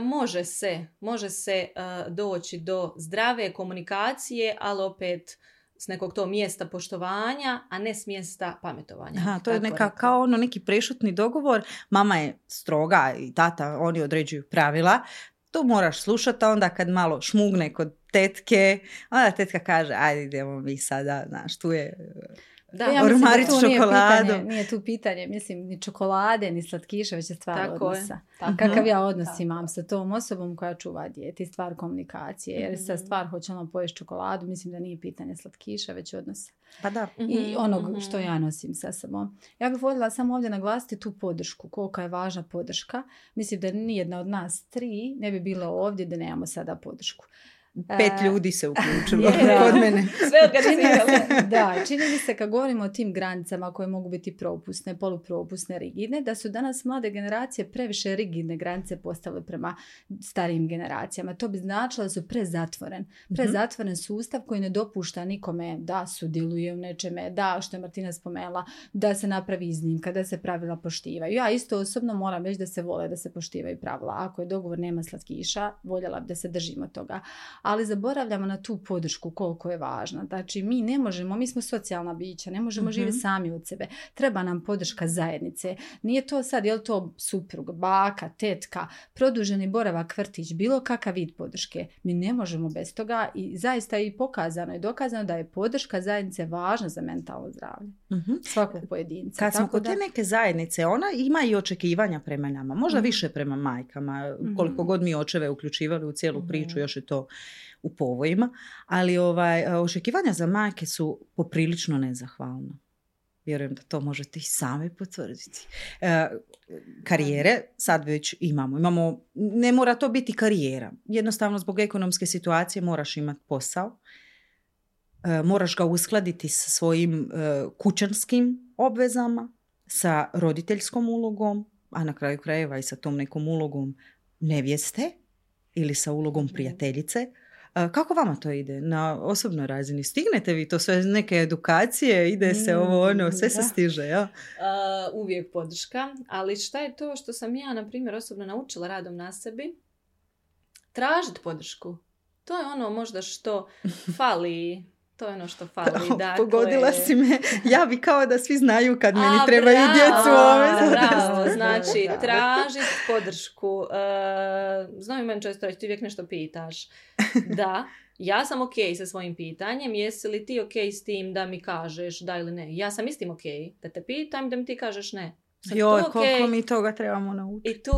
može se doći do zdrave komunikacije, ali opet s nekog to mjesta poštovanja, a ne s mjesta pametovanja. Aha, to je neki prešutni dogovor. Mama je stroga i tata, oni određuju pravila. To moraš slušati, a onda kad malo šmugne kod tetke, onda tetka kaže, ajde idemo mi sada, tu je ormarić čokoladu. Nije tu pitanje, ni čokolade, ni slatkiša, već je stvar odnosa. Kakav ja odnos imam sa tom osobom koja čuva dijete, stvar komunikacije, jer se stvar hoće ono pojesti čokoladu, mislim da nije pitanje slatkiša, već odnosa. Pa da. I onog što ja nosim sa sobom. Ja bih voljela samo ovdje naglasiti tu podršku, kolika je važna podrška. Mislim da nijedna od nas 3 ne bi bilo ovdje da nemamo sada podršku. 5 ljudi se uključilo kod mene. Sve organiziralo. Da, čini mi se kad govorimo o tim granicama koje mogu biti propusne, polupropusne, rigidne, da su danas mlade generacije previše rigidne granice postavile prema starijim generacijama. To bi značilo da su prezatvoren sustav koji ne dopušta nikome da sudjeluje u nečeme, da, što je Martina spomenula, da se napravi iznimka, da se pravila poštivaju. Ja isto osobno moram reći da se vole da se poštivaju pravila. Ako je dogovor nema slatkiša, voljela bi da se držimo toga. Ali zaboravljamo na tu podršku koliko je važna. Znači, mi ne možemo, mi smo socijalna bića, ne možemo živjeti sami od sebe. Treba nam podrška zajednice. Nije to sad, je li to suprug, baka, tetka, produženi boravak, vrtić, bilo kakav vid podrške. Mi ne možemo bez toga i zaista je pokazano i dokazano da je podrška zajednice važna za mentalno zdravlje. Svakog pojedinca. Kad smo kod te neke zajednice, ona ima i očekivanja prema nama. Možda više prema majkama. Koliko god mi očeve uključivali u cijelu priču, još je to u povojima, ali očekivanja za majke su poprilično nezahvalna. Vjerujem da to možete i sami potvrditi. Karijere sad već imamo. Ne mora to biti karijera. Jednostavno zbog ekonomske situacije moraš imati posao. Moraš ga uskladiti sa svojim kućanskim obvezama, sa roditeljskom ulogom, a na kraju krajeva i sa tom nekom ulogom nevjeste ili sa ulogom prijateljice. Kako vama to ide na osobnoj razini? Stignete vi to sve, neke edukacije, ide se ovo, ono, sve se stiže, ja? Uvijek podrška, ali šta je to što sam ja, na primjer, osobno naučila radom na sebi? Tražiti podršku. To je ono možda što fali... To je ono što fali. Dakle... Pogodila si me. Ja bi kao da svi znaju kad meni trebaju djecu. Bravo. Znači, tražiti podršku. Znaju meni često reći, ti uvijek nešto pitaš. Da, ja sam okej sa svojim pitanjem. Jesi li ti okej s tim da mi kažeš da ili ne? Ja sam istim okej da te pitam, da mi ti kažeš ne. Joj, koliko mi toga trebamo naučiti. I tu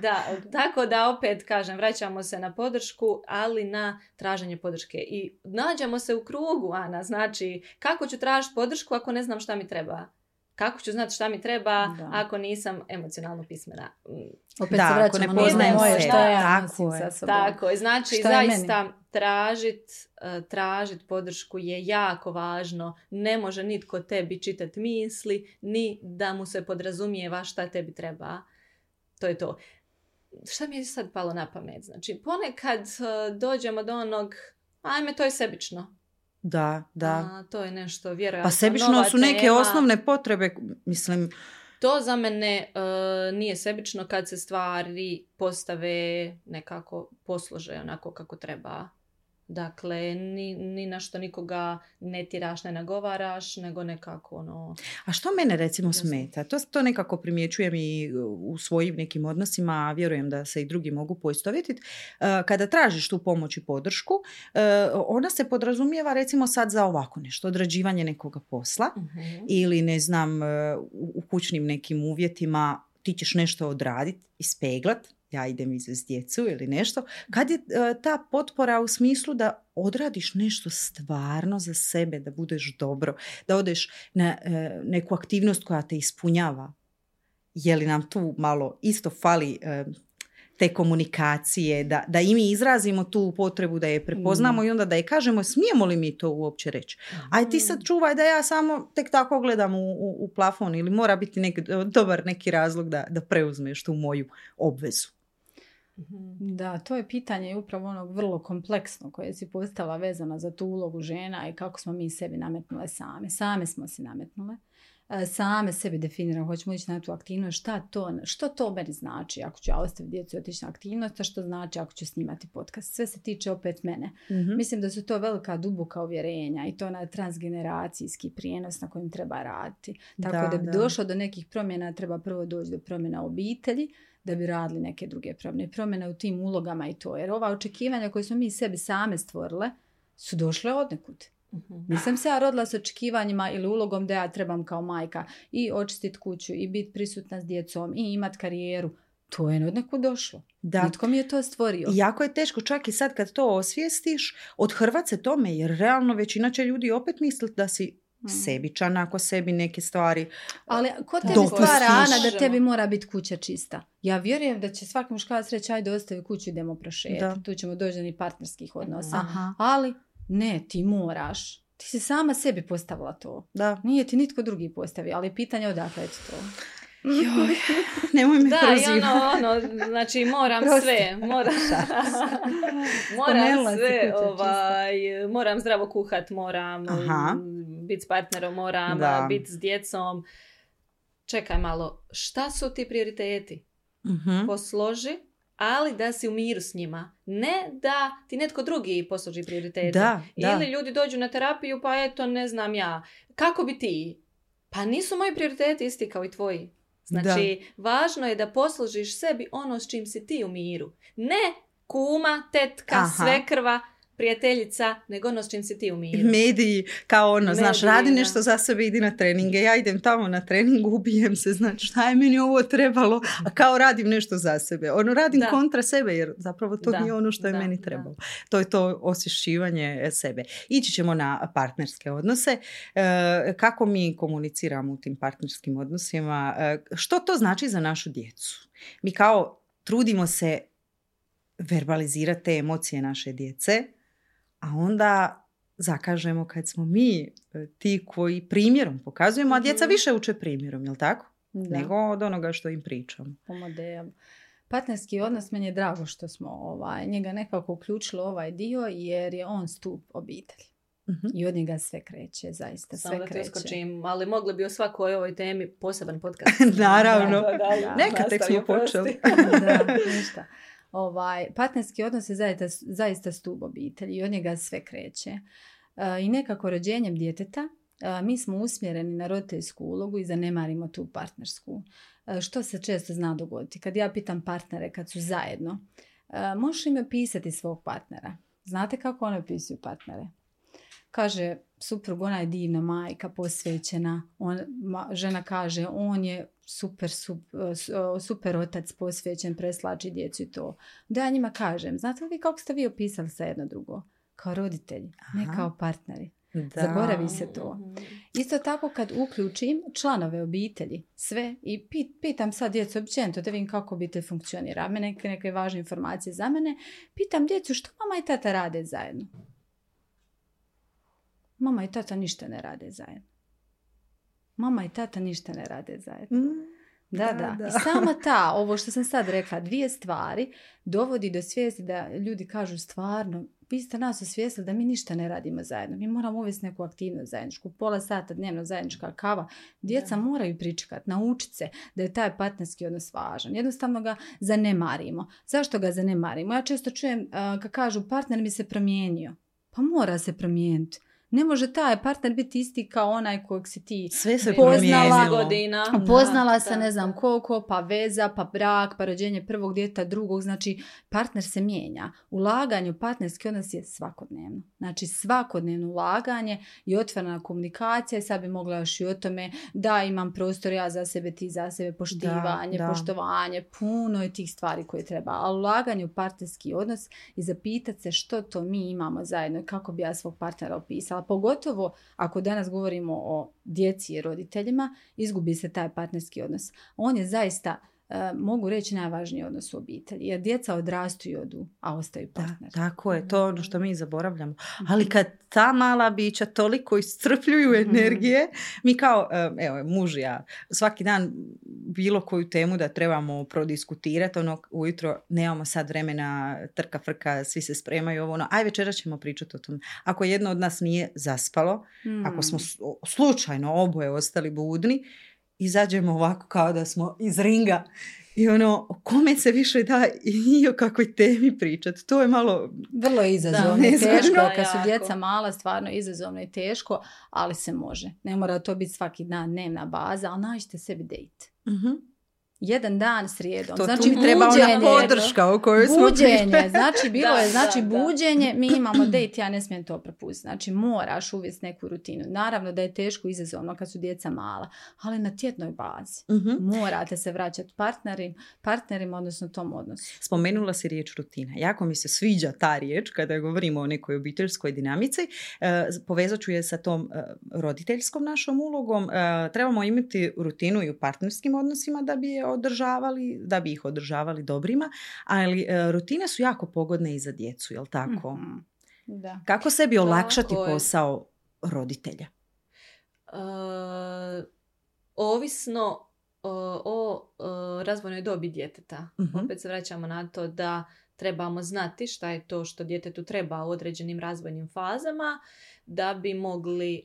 da, tako da opet kažem, vraćamo se na podršku, ali na traženje podrške. I nađemo se u krugu, Ana, znači kako ću tražiti podršku ako ne znam šta mi treba? Kako ću znati šta mi treba ako nisam emocionalno pismena? Opet se vraćamo, ne poznajem se. Šta ja nosim sa sobom. Tako je, znači zaista tražit podršku je jako važno. Ne može nitko tebi čitati misli, ni da mu se podrazumijeva šta tebi treba. To je to. Šta mi je sad palo na pamet? Znači, ponekad dođemo do onog, ajme, to je sebično. Da. To je nešto vjerojatno. Pa sebično su neke osnovne potrebe, mislim. To za mene nije sebično kad se stvari postave nekako, poslože onako kako treba. Dakle, ni na što nikoga ne tiraš, ne nagovaraš, nego nekako ono... A što mene recimo smeta? To nekako primjećujem i u svojim nekim odnosima, a vjerujem da se i drugi mogu poistovjetiti. Kada tražiš tu pomoć i podršku, ona se podrazumijeva recimo sad za ovako nešto, odrađivanje nekoga posla ili ne znam, u kućnim nekim uvjetima ti ćeš nešto odraditi, ispeglat, ja idem izvesti djecu ili nešto, kad je ta potpora u smislu da odradiš nešto stvarno za sebe, da budeš dobro, da odeš na neku aktivnost koja te ispunjava. Je li nam tu malo isto fali te komunikacije, da i mi izrazimo tu potrebu, da je prepoznamo i onda da je kažemo, smijemo li mi to uopće reći? Aj ti sad čuvaj da ja samo tek tako gledam u plafon, ili mora biti dobar neki razlog da preuzmeš tu moju obvezu. Da, to je pitanje upravo ono vrlo kompleksno koje si postala vezana za tu ulogu žena i kako smo mi sebi nametnule same. Same smo si nametnule. Same sebi definiram, hoćemo ići na tu aktivnost, što to meni znači ako ću ja ostaviti djecu i otići na aktivnost, a što znači ako ću snimati podcast. Sve se tiče opet mene. Mislim da su to velika duboka uvjerenja i to na transgeneracijski prijenos na kojem treba raditi. Tako da bi došlo do nekih promjena, treba prvo doći do promjena obitelji, da bi radili neke druge promjene u tim ulogama i to. Jer ova očekivanja koje smo mi sebi same stvorile su došle odnekud. Nisam se ja rodila s očekivanjima ili ulogom da ja trebam kao majka i očistiti kuću i biti prisutna s djecom i imati karijeru. To je odnekud došlo. Da. Nitko mi je to stvorio. Jako je teško, čak i sad kad to osvijestiš, odhrvat se tome, jer realno većina će ljudi opet misliti da si sebičan ako sebi neke stvari dopustiš. Ali ko tebi stvara, Ana, da tebi mora biti kuća čista? Ja vjerujem da će svaki muškarac reći, ajde ostavi kuću, idemo prošetati. Tu ćemo doći do ni partnerskih odnosa. Ali... Ne, ti moraš. Ti si sama sebi postavila to. Da. Nije ti nitko drugi postavio, ali pitanje je odakle je to. Joj, nemoj me prozivati. Da, znači moram sve. Moram sve. Moram zdravo kuhat, moram biti s partnerom, moram biti s djecom. Čekaj malo, šta su ti prioriteti? Posloži. Ali da si u miru s njima. Ne da ti netko drugi posloži prioritete. Ili ljudi dođu na terapiju, pa eto, ne znam ja. Kako bi ti? Pa nisu moji prioriteti isti kao i tvoji. Znači, važno je da posložiš sebi ono s čim si ti u miru. Ne kuma, tetka, svekrva. prijateljica, nego ono s čim si ti umirio. Mediji, kao ono, mediji, znaš, radi nešto za sebe, idi na treninge. Ja idem tamo na trening, ubijem se, znači šta je meni ovo trebalo, a kao radim nešto za sebe. Ono, radim kontra sebe, jer zapravo to nije ono što je meni trebalo. To je to osvješćivanje sebe. Ići ćemo na partnerske odnose. Kako mi komuniciramo u tim partnerskim odnosima? Što to znači za našu djecu? Mi kao trudimo se verbalizirati te emocije naše djece, a onda zakažemo kad smo mi ti koji primjerom pokazujemo, a djeca više uče primjerom, jel tako? Da. Nego od onoga što im pričam. Partnerski odnos, meni je drago što smo njega nekako uključilo ovaj dio, jer je on stup obitelji. I od njega sve kreće, zaista sve kreće. Samo da ti uskočim, ali mogli bi o svakoj ovoj temi poseban podcast. Naravno, neka tek smo počeli. Ništa. Partnerski odnos je zaista stup obitelji i od njega sve kreće. I nekako rođenjem djeteta mi smo usmjereni na roditeljsku ulogu i zanemarimo tu partnersku. Što se često zna dogoditi? Kad ja pitam partnere, kad su zajedno, možeš im opisati svog partnera? Znate kako oni opisuju partnere? Kaže suprug, ona je divna majka, posvećena. Žena kaže, on je super otac, posvećen, preslači djecu i to. Da ja njima kažem, znate li kako ste vi opisali sa jedno drugo? Kao roditelji, ne kao partneri. Da. Zaboravi se to. Isto tako kad uključim članove obitelji, sve, i pitam sad djecu općenito, da vidim kako obitelj funkcionira. Neke važne informacije za mene. Pitam djecu što mama i tata rade zajedno. Mama i tata ništa ne rade zajedno. Da. I sama ta, ovo što sam sad rekla, dvije stvari dovodi do svijesti da ljudi kažu stvarno, vi ste nas osvijestili da mi ništa ne radimo zajedno. Mi moramo uvesti neku aktivnost zajedničku. Pola sata dnevno zajednička kava. Djeca moraju pričekati, naučiti se da je taj partnerski odnos važan. Jednostavno ga zanemarimo. Zašto ga zanemarimo? Ja često čujem kad kažu partner mi se promijenio. Pa mora se promijeniti. Ne može taj partner biti isti kao onaj kojeg si ti poznala, ne znam koliko, pa veza, pa brak, pa rođenje prvog djeteta, drugog. Znači, partner se mijenja. Ulaganje u partnerski odnos je svakodnevno. Znači, svakodnevno ulaganje i otvorena komunikacija. I sad bi mogla još i o tome da imam prostor ja za sebe, ti za sebe, poštivanje, poštovanje. Puno je tih stvari koje treba. Ali ulaganje u partnerski odnos i zapitati se što to mi imamo zajedno i kako bi ja svog partnera opisala. Pogotovo ako danas govorimo o djeci i roditeljima, izgubi se taj partnerski odnos. On je zaista, mogu reći, najvažniji odnos u obitelji. Jer djeca odrastu i odu, a ostaju partneri. Tako je, to je ono što mi zaboravljamo. Ali kad ta mala bića toliko iscrpljuju energije, mi kao, evo, muž ja, svaki dan bilo koju temu da trebamo prodiskutirati, ono, ujutro nemamo sad vremena, trka, frka, svi se spremaju, ovo, ono, aj večera ćemo pričati o tom. Ako jedno od nas nije zaspalo, ako smo slučajno oboje ostali budni, izađemo ovako kao da smo iz ringa i ono, o kome se više da i o kakvoj temi pričati. To je malo... Vrlo izazovno i teško. Kad su djeca mala, stvarno izazovno i teško, ali se može. Ne mora to biti svaki dan dnevna baza, ali nađite sebi dejt. Jedan dan srijedom. To, znači, tu mi treba buđenje, ona podrška o kojoj smo pričali. Znači, bilo je, znači, buđenje, mi imamo dejt, ja ne smijem to propustiti. Znači, moraš uvesti neku rutinu. Naravno da je teško, izazovno kad su djeca mala, ali na tjednoj bazi. Morate se vraćati partnerima, odnosno tom odnosu. Spomenula si riječ rutina. Jako mi se sviđa ta riječ kada govorimo o nekoj obiteljskoj dinamici. Povezat ću je sa tom roditeljskom našom ulogom. Trebamo imati rutinu i u partnerskim odnosima da bi je ih održavali dobrima, ali rutine su jako pogodne i za djecu, jel tako? Da. Kako sebi olakšati posao roditelja? Ovisno o razvojnoj dobi djeteta. Opet se vraćamo na to da trebamo znati šta je to što djetetu treba u određenim razvojnim fazama da bi mogli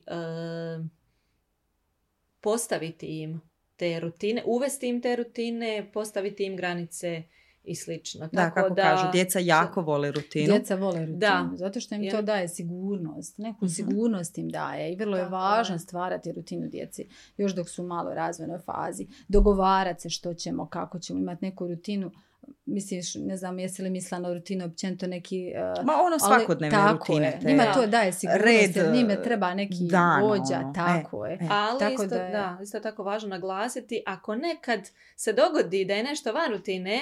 postaviti im te rutine, uvesti im te rutine, postaviti im granice i slično. Da, tako kako da, kažu, djeca jako vole rutinu. Djeca vole rutinu, zato što im to daje sigurnost. Neku sigurnost im daje i vrlo je važno stvarati rutinu djeci još dok su u malo razvojnoj fazi. Dogovarati se što ćemo, kako ćemo, imati neku rutinu. misliš, ne znam, jesi li mislila na rutinu, općenito neki... Ma ono svakodnevne rutine. Njima to daje sigurnost, jer njime treba neki vođa, tako je. Ali isto tako važno naglasiti, ako nekad se dogodi da je nešto van rutine,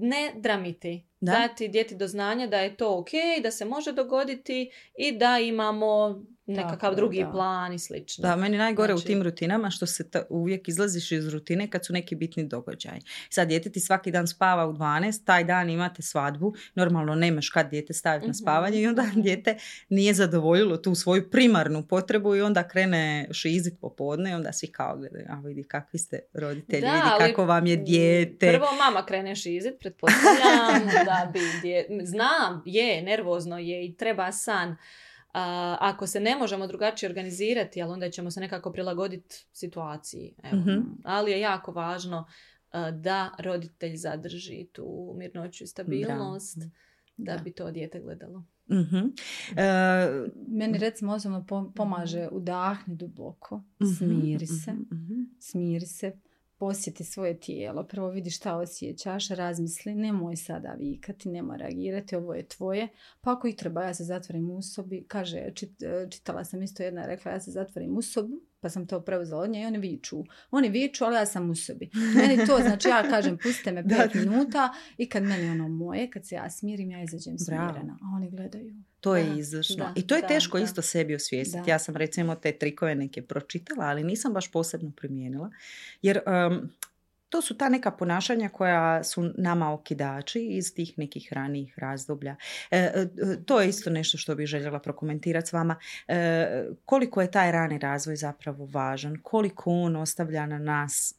ne dramiti. Dati djeti do znanja da je to ok, da se može dogoditi i da imamo nekakav drugi plan i slično. Da, meni najgore u tim rutinama što se uvijek izlaziš iz rutine kad su neki bitni događaji. Sad dijete ti svaki dan spava u 12, taj dan imate svadbu, normalno nemaš kad dijete staviti na spavanje i onda dijete nije zadovoljilo tu svoju primarnu potrebu i onda krene šizit popodne i onda svi kao gledaju, a vidi kakvi ste roditelji, da, vidi kako vam je dijete. Prvo mama krene šizit, pretpostavljam da bi dijete, znam, je, nervozno je i treba san. Ako se ne možemo drugačije organizirati, ali onda ćemo se nekako prilagoditi situaciji. Evo. Ali je jako važno da roditelj zadrži tu mirnoću i stabilnost da bi to dijete gledalo. Meni recimo osobno pomaže udahni duboko, smiri se, smiri se. Osjeti svoje tijelo, prvo vidi šta osjećaš, razmisli, nemoj sada vikati, nemoj reagirati, ovo je tvoje, pa ako i treba ja se zatvorim u sobi, kaže, čitala sam isto jedna, rekla ja se zatvorim u sobi, pa sam to preuzela od nje i oni viču, ali ja sam u sobi. Meni to, znači ja kažem, pustite me 5 minuta i kad meni ono moje, kad se ja smirim, ja izađem smirena, a oni gledaju. To je izvršno. I to je teško isto sebi osvijestiti. Ja sam recimo te trikove neke pročitala, ali nisam baš posebno primijenila. Jer to su ta neka ponašanja koja su nama okidači iz tih nekih ranijih razdoblja. To je isto nešto što bih željela prokomentirati s vama. Koliko je taj rani razvoj zapravo važan, koliko on ostavlja na nas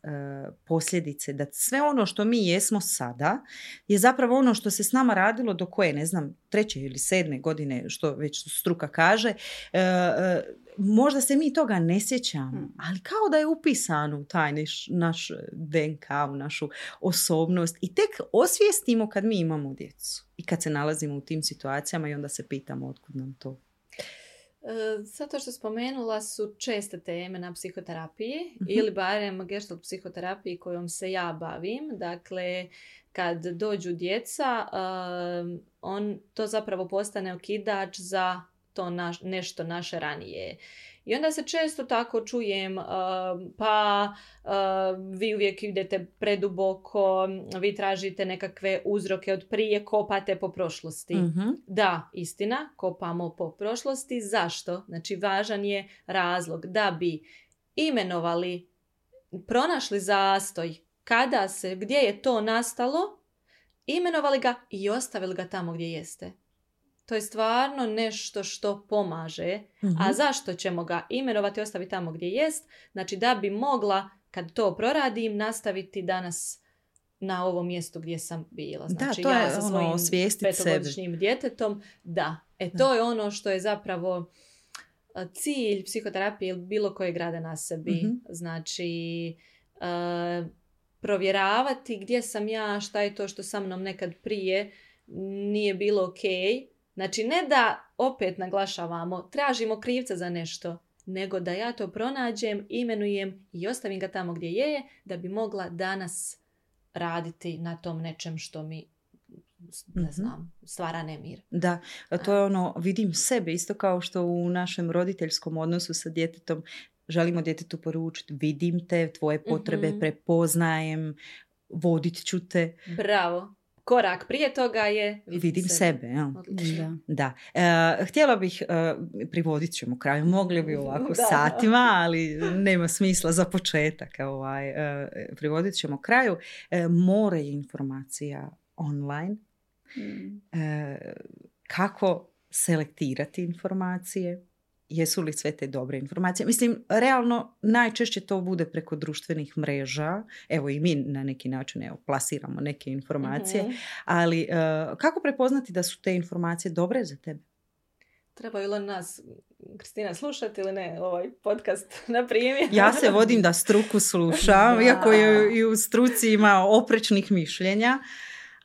posljedice, da sve ono što mi jesmo sada je zapravo ono što se s nama radilo do koje, ne znam, 3. ili 7. godine, što već struka kaže, možda se mi toga ne sjećamo, ali kao da je upisano u taj naš DNK, u našu osobnost i tek osvijestimo kad mi imamo djecu i kad se nalazimo u tim situacijama i onda se pitamo otkud nam to. Zato što spomenula su česte teme na psihoterapiji ili barem gestalt psihoterapiji kojom se ja bavim. Dakle, kad dođu djeca, on to zapravo postane okidač za to nešto naše ranije. I onda se često tako čujem, vi uvijek idete preduboko, vi tražite nekakve uzroke od prije, kopate po prošlosti. Da, istina, kopamo po prošlosti. Zašto? Znači, važan je razlog da bi imenovali, pronašli zastoj, kada se, gdje je to nastalo, imenovali ga i ostavili ga tamo gdje jeste. To je stvarno nešto što pomaže. A zašto ćemo ga imenovati i ostaviti tamo gdje jest? Znači da bi mogla, kad to proradim, nastaviti danas na ovom mjestu gdje sam bila. Znači da, ja sa svojim 5-godišnjim djetetom. Da, to je ono što je zapravo cilj psihoterapije ili bilo kojeg rada na sebi. Znači... provjeravati gdje sam ja, šta je to što sa mnom nekad prije nije bilo ok. Znači ne da opet naglašavamo, tražimo krivca za nešto, nego da ja to pronađem, imenujem i ostavim ga tamo gdje je, da bi mogla danas raditi na tom nečem što mi, ne znam, stvara nemir. Da, to je ono, vidim sebe, isto kao što u našem roditeljskom odnosu sa djetetom želimo djetetu poručiti, vidim te, tvoje potrebe prepoznajem, vodit ću te. Bravo. Korak prije toga je vidim sebe. Ja. Da. Htjela bih, privodit ćemo kraju, mogli bi ovako satima, ali nema smisla za početak. Privodit ćemo kraju. More je informacija online. Kako selektirati informacije? Jesu li sve te dobre informacije? Mislim, realno najčešće to bude preko društvenih mreža. Evo i mi na neki način plasiramo neke informacije. Ali kako prepoznati da su te informacije dobre za tebe? Treba ili nas, Kristina, slušati ili ne ovaj podcast, na primjer? Ja se vodim da struku slušam, iako je i u struci ima oprečnih mišljenja.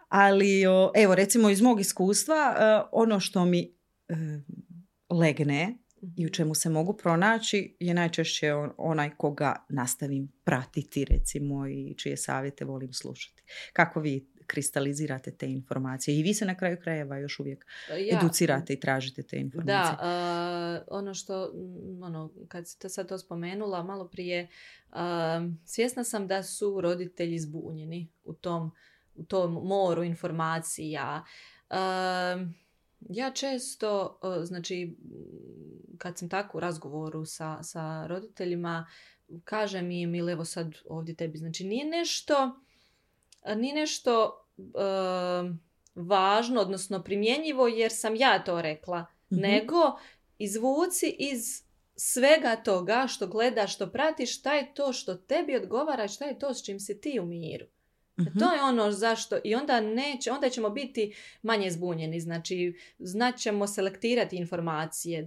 Ali evo, recimo iz mog iskustva, ono što mi legne i u čemu se mogu pronaći je najčešće onaj koga nastavim pratiti, recimo, i čije savjete volim slušati. Kako vi, kristalizirate te informacije i vi se na kraju krajeva još uvijek educirate i tražite te informacije. Da, ono što, kad si to sad to spomenula malo prije, svjesna sam da su roditelji zbunjeni u tom moru informacija. Ja često, znači kad sam tako u razgovoru sa roditeljima, kažem im, ili evo sad ovdje tebi, znači nije nešto važno, odnosno primjenjivo jer sam ja to rekla, nego izvuci iz svega toga što gledaš, što pratiš, šta je to što tebi odgovara, šta je to s čim si ti u miru. To je ono zašto, i onda ćemo biti manje zbunjeni, znači znaćemo selektirati informacije,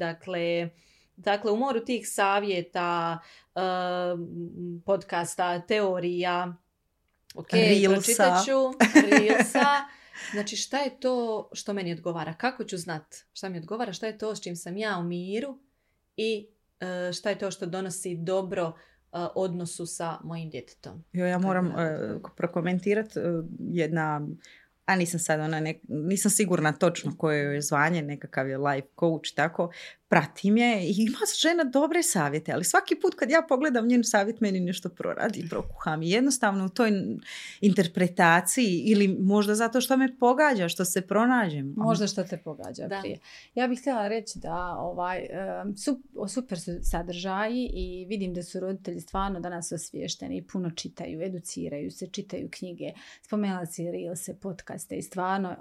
dakle u moru tih savjeta, podcasta, teorija, Reelsa, znači šta je to što meni odgovara, kako ću znat šta mi odgovara, šta je to s čim sam ja u miru i šta je to što donosi dobro odnosu sa mojim djetetom. Ja moram prokomentirati jedna, a nisam sad nisam sigurna točno koje je zvanje, nekakav je life coach, tako, pratim je i ima žena dobre savjete, ali svaki put kad ja pogledam njen savjet meni nešto proradi i prokuham. I jednostavno u toj interpretaciji, ili možda zato što me pogađa, što se pronađem. Možda što te pogađa prije. Ja bih htjela reći da super su sadržaji i vidim da su roditelji stvarno danas osviješteni i puno čitaju, educiraju se, čitaju knjige, spomenula si reelse, podcaste i stvarno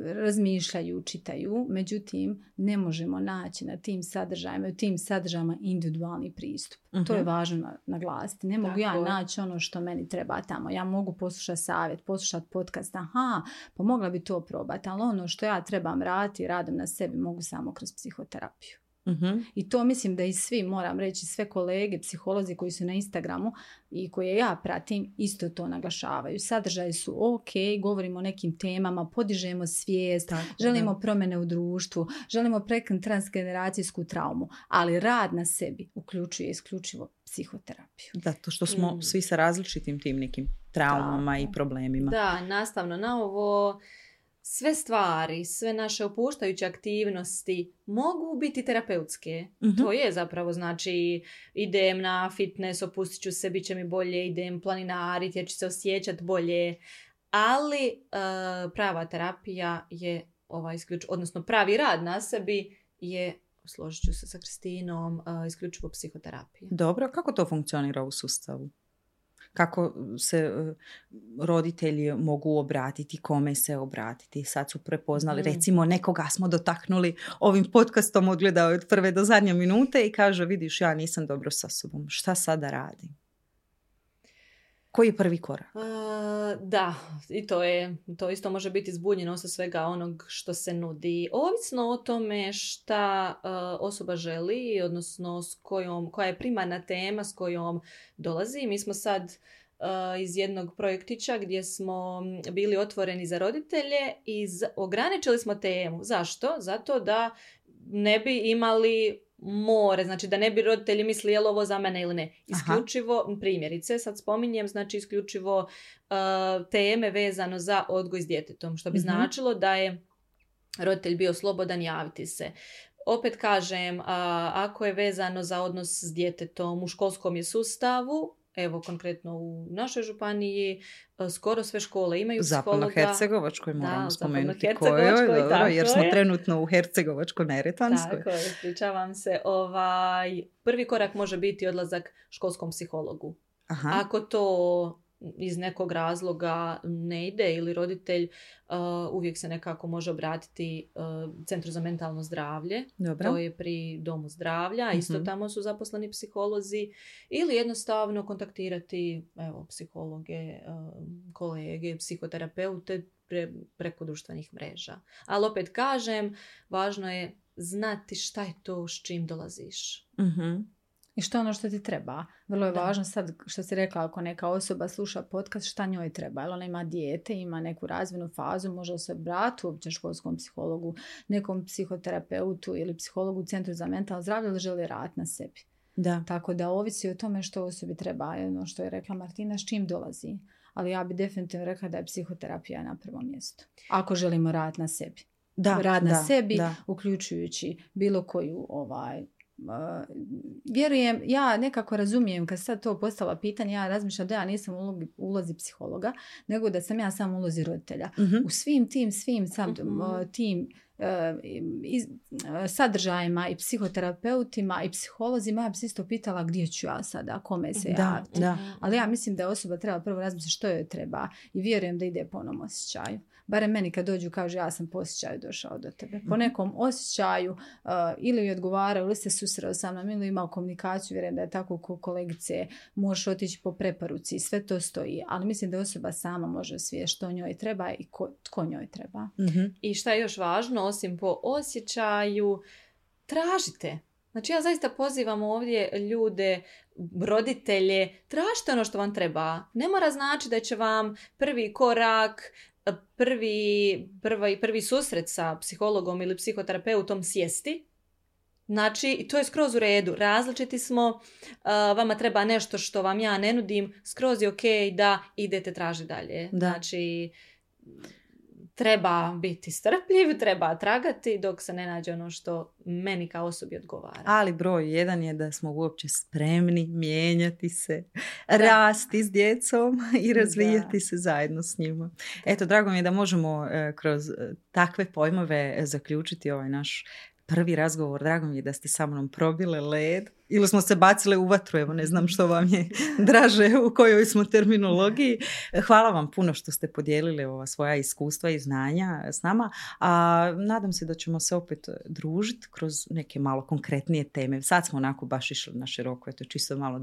razmišljaju, čitaju, međutim ne možemo naći na tim sadržajima, u tim sadržajima individualni pristup. To je važno naglasiti. Ne mogu ja naći ono što meni treba tamo. Ja mogu poslušati savjet, poslušati podcast, pa mogla bi to probati, ali ono što ja trebam raditi, radom na sebi, mogu samo kroz psihoterapiju. I to mislim da i svi, moram reći, sve kolege, psiholozi koji su na Instagramu i koje ja pratim, isto to naglašavaju. Sadržaji su ok, govorimo o nekim temama, podižemo svijest, želimo promjene u društvu, želimo prekinuti transgeneracijsku traumu, ali rad na sebi uključuje isključivo psihoterapiju. Da, to što smo svi sa različitim tim nekim traumama i problemima. Da, nastavno na ovo, sve stvari, sve naše opuštajuće aktivnosti mogu biti terapeutske. To je zapravo, znači idem na fitness, opustit ću se, bit će mi bolje, idem planinariti jer ću se osjećati bolje. Ali prava terapija je odnosno pravi rad na sebi je, složit ću se sa Kristinom, isključivo psihoterapija. Dobro, kako to funkcionira u sustavu? Kako se roditelji mogu obratiti, kome se obratiti. Sad su prepoznali, recimo nekoga smo dotaknuli ovim podcastom, odgledao od prve do zadnje minute i kaže, vidiš, ja nisam dobro sa sobom. Šta sada radim? Koji je prvi korak? Da, i to isto može biti zbunjeno sa svega onog što se nudi. Ovisno o tome šta osoba želi, odnosno koja je primarna tema s kojom dolazi. Mi smo sad iz jednog projektića gdje smo bili otvoreni za roditelje i ograničili smo temu. Zašto? Zato da ne bi imali more, znači da ne bi roditelji mislili je li ovo za mene ili ne. Isključivo primjerice, sad spominjem, znači isključivo teme vezano za odgoj s djetetom, što bi značilo da je roditelj bio slobodan javiti se. Opet kažem, ako je vezano za odnos s djetetom u školskom je sustavu, evo konkretno u našoj županiji, skoro sve škole imaju psihologa. Zapadno-hercegovačkoj moramo spomenuti. Jer smo trenutno u Hercegovačko-Neretvanskoj. Tako je, pričavam se. Prvi korak može biti odlazak školskom psihologu. Ako to iz nekog razloga ne ide ili roditelj, uvijek se nekako može obratiti Centru za mentalno zdravlje. Dobro. To je pri Domu zdravlja, isto tamo su zaposleni psiholozi, ili jednostavno kontaktirati psihologe, kolege, psihoterapeute preko društvenih mreža. Ali opet kažem, važno je znati šta je to s čim dolaziš. I što je ono što ti treba. Vrlo je važno sad što si rekla, ako neka osoba sluša podcast, šta njoj treba. Jel ona ima dijete, ima neku razvojnu fazu, može se obratiti uopće školskom psihologu, nekom psihoterapeutu ili psihologu u Centru za mentalno zdravlje, ili želi raditi na sebi. Da. Tako da ovisi o tome što osobi treba, ono što je rekla Martina, s čim dolazi. Ali ja bi definitivno rekla da je psihoterapija na prvom mjestu. Ako želimo raditi na sebi. Da, rad na sebi, da. Uključujući bilo koju vjerujem, ja nekako razumijem kad sad to postala pitanje, ja razmišljam da ja nisam u ulozi psihologa, nego da sam ja sam u ulozi roditelja. Uh-huh. U svim tim sadržajima i psihoterapeutima i psiholozima ja bi se isto pitala gdje ću ja sada, kome se javiti. Ali ja mislim da osoba treba prvo razmisliti što joj treba i vjerujem da ide po onom osjećaju. Barem meni kad dođu kaže ja sam po osjećaju došao do tebe. Po nekom osjećaju ili odgovarao ili se susreo sa mnom ili imao komunikaciju, vjerujem da je tako ko kolegice, možeš otići po preporuci, sve to stoji. Ali mislim da osoba sama može sve što njoj treba i tko njoj treba. Mm-hmm. I šta je još važno, osim po osjećaju, tražite. Znači ja zaista pozivam ovdje ljude, roditelje, tražite ono što vam treba. Ne mora znači da će vam prvi korak, prvi susret sa psihologom ili psihoterapeutom sjesti. Znači, to je skroz u redu. Različiti smo, vama treba nešto što vam ja ne nudim, skroz je okej da idete tražiti dalje. Da. Znači, treba biti strpljiv, treba tragati dok se ne nađe ono što meni kao osobi odgovara. Ali broj 1 je da smo uopće spremni mijenjati se, rasti s djecom i razvijati se zajedno s njima. Eto, drago mi je da možemo kroz takve pojmove zaključiti ovaj naš prvi razgovor. Drago mi je da ste sa mnom probile led. Ili smo se bacile u vatru, evo ne znam što vam je draže u kojoj smo terminologiji. Hvala vam puno što ste podijelili ova svoja iskustva i znanja s nama. A nadam se da ćemo se opet družiti kroz neke malo konkretnije teme. Sad smo onako baš išli na široko, eto čisto malo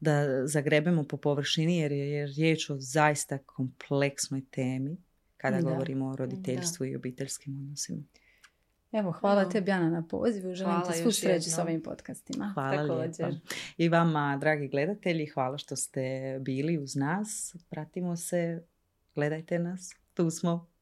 da zagrebemo po površini jer je riječ o zaista kompleksnoj temi kada govorimo o roditeljstvu i obiteljskim odnosima. Evo, hvala tebi, Jana, na pozivu. Želim ti svu sreću s ovim podcastima. Hvala lijepa. I vama, dragi gledatelji, hvala što ste bili uz nas. Pratimo se, gledajte nas, tu smo.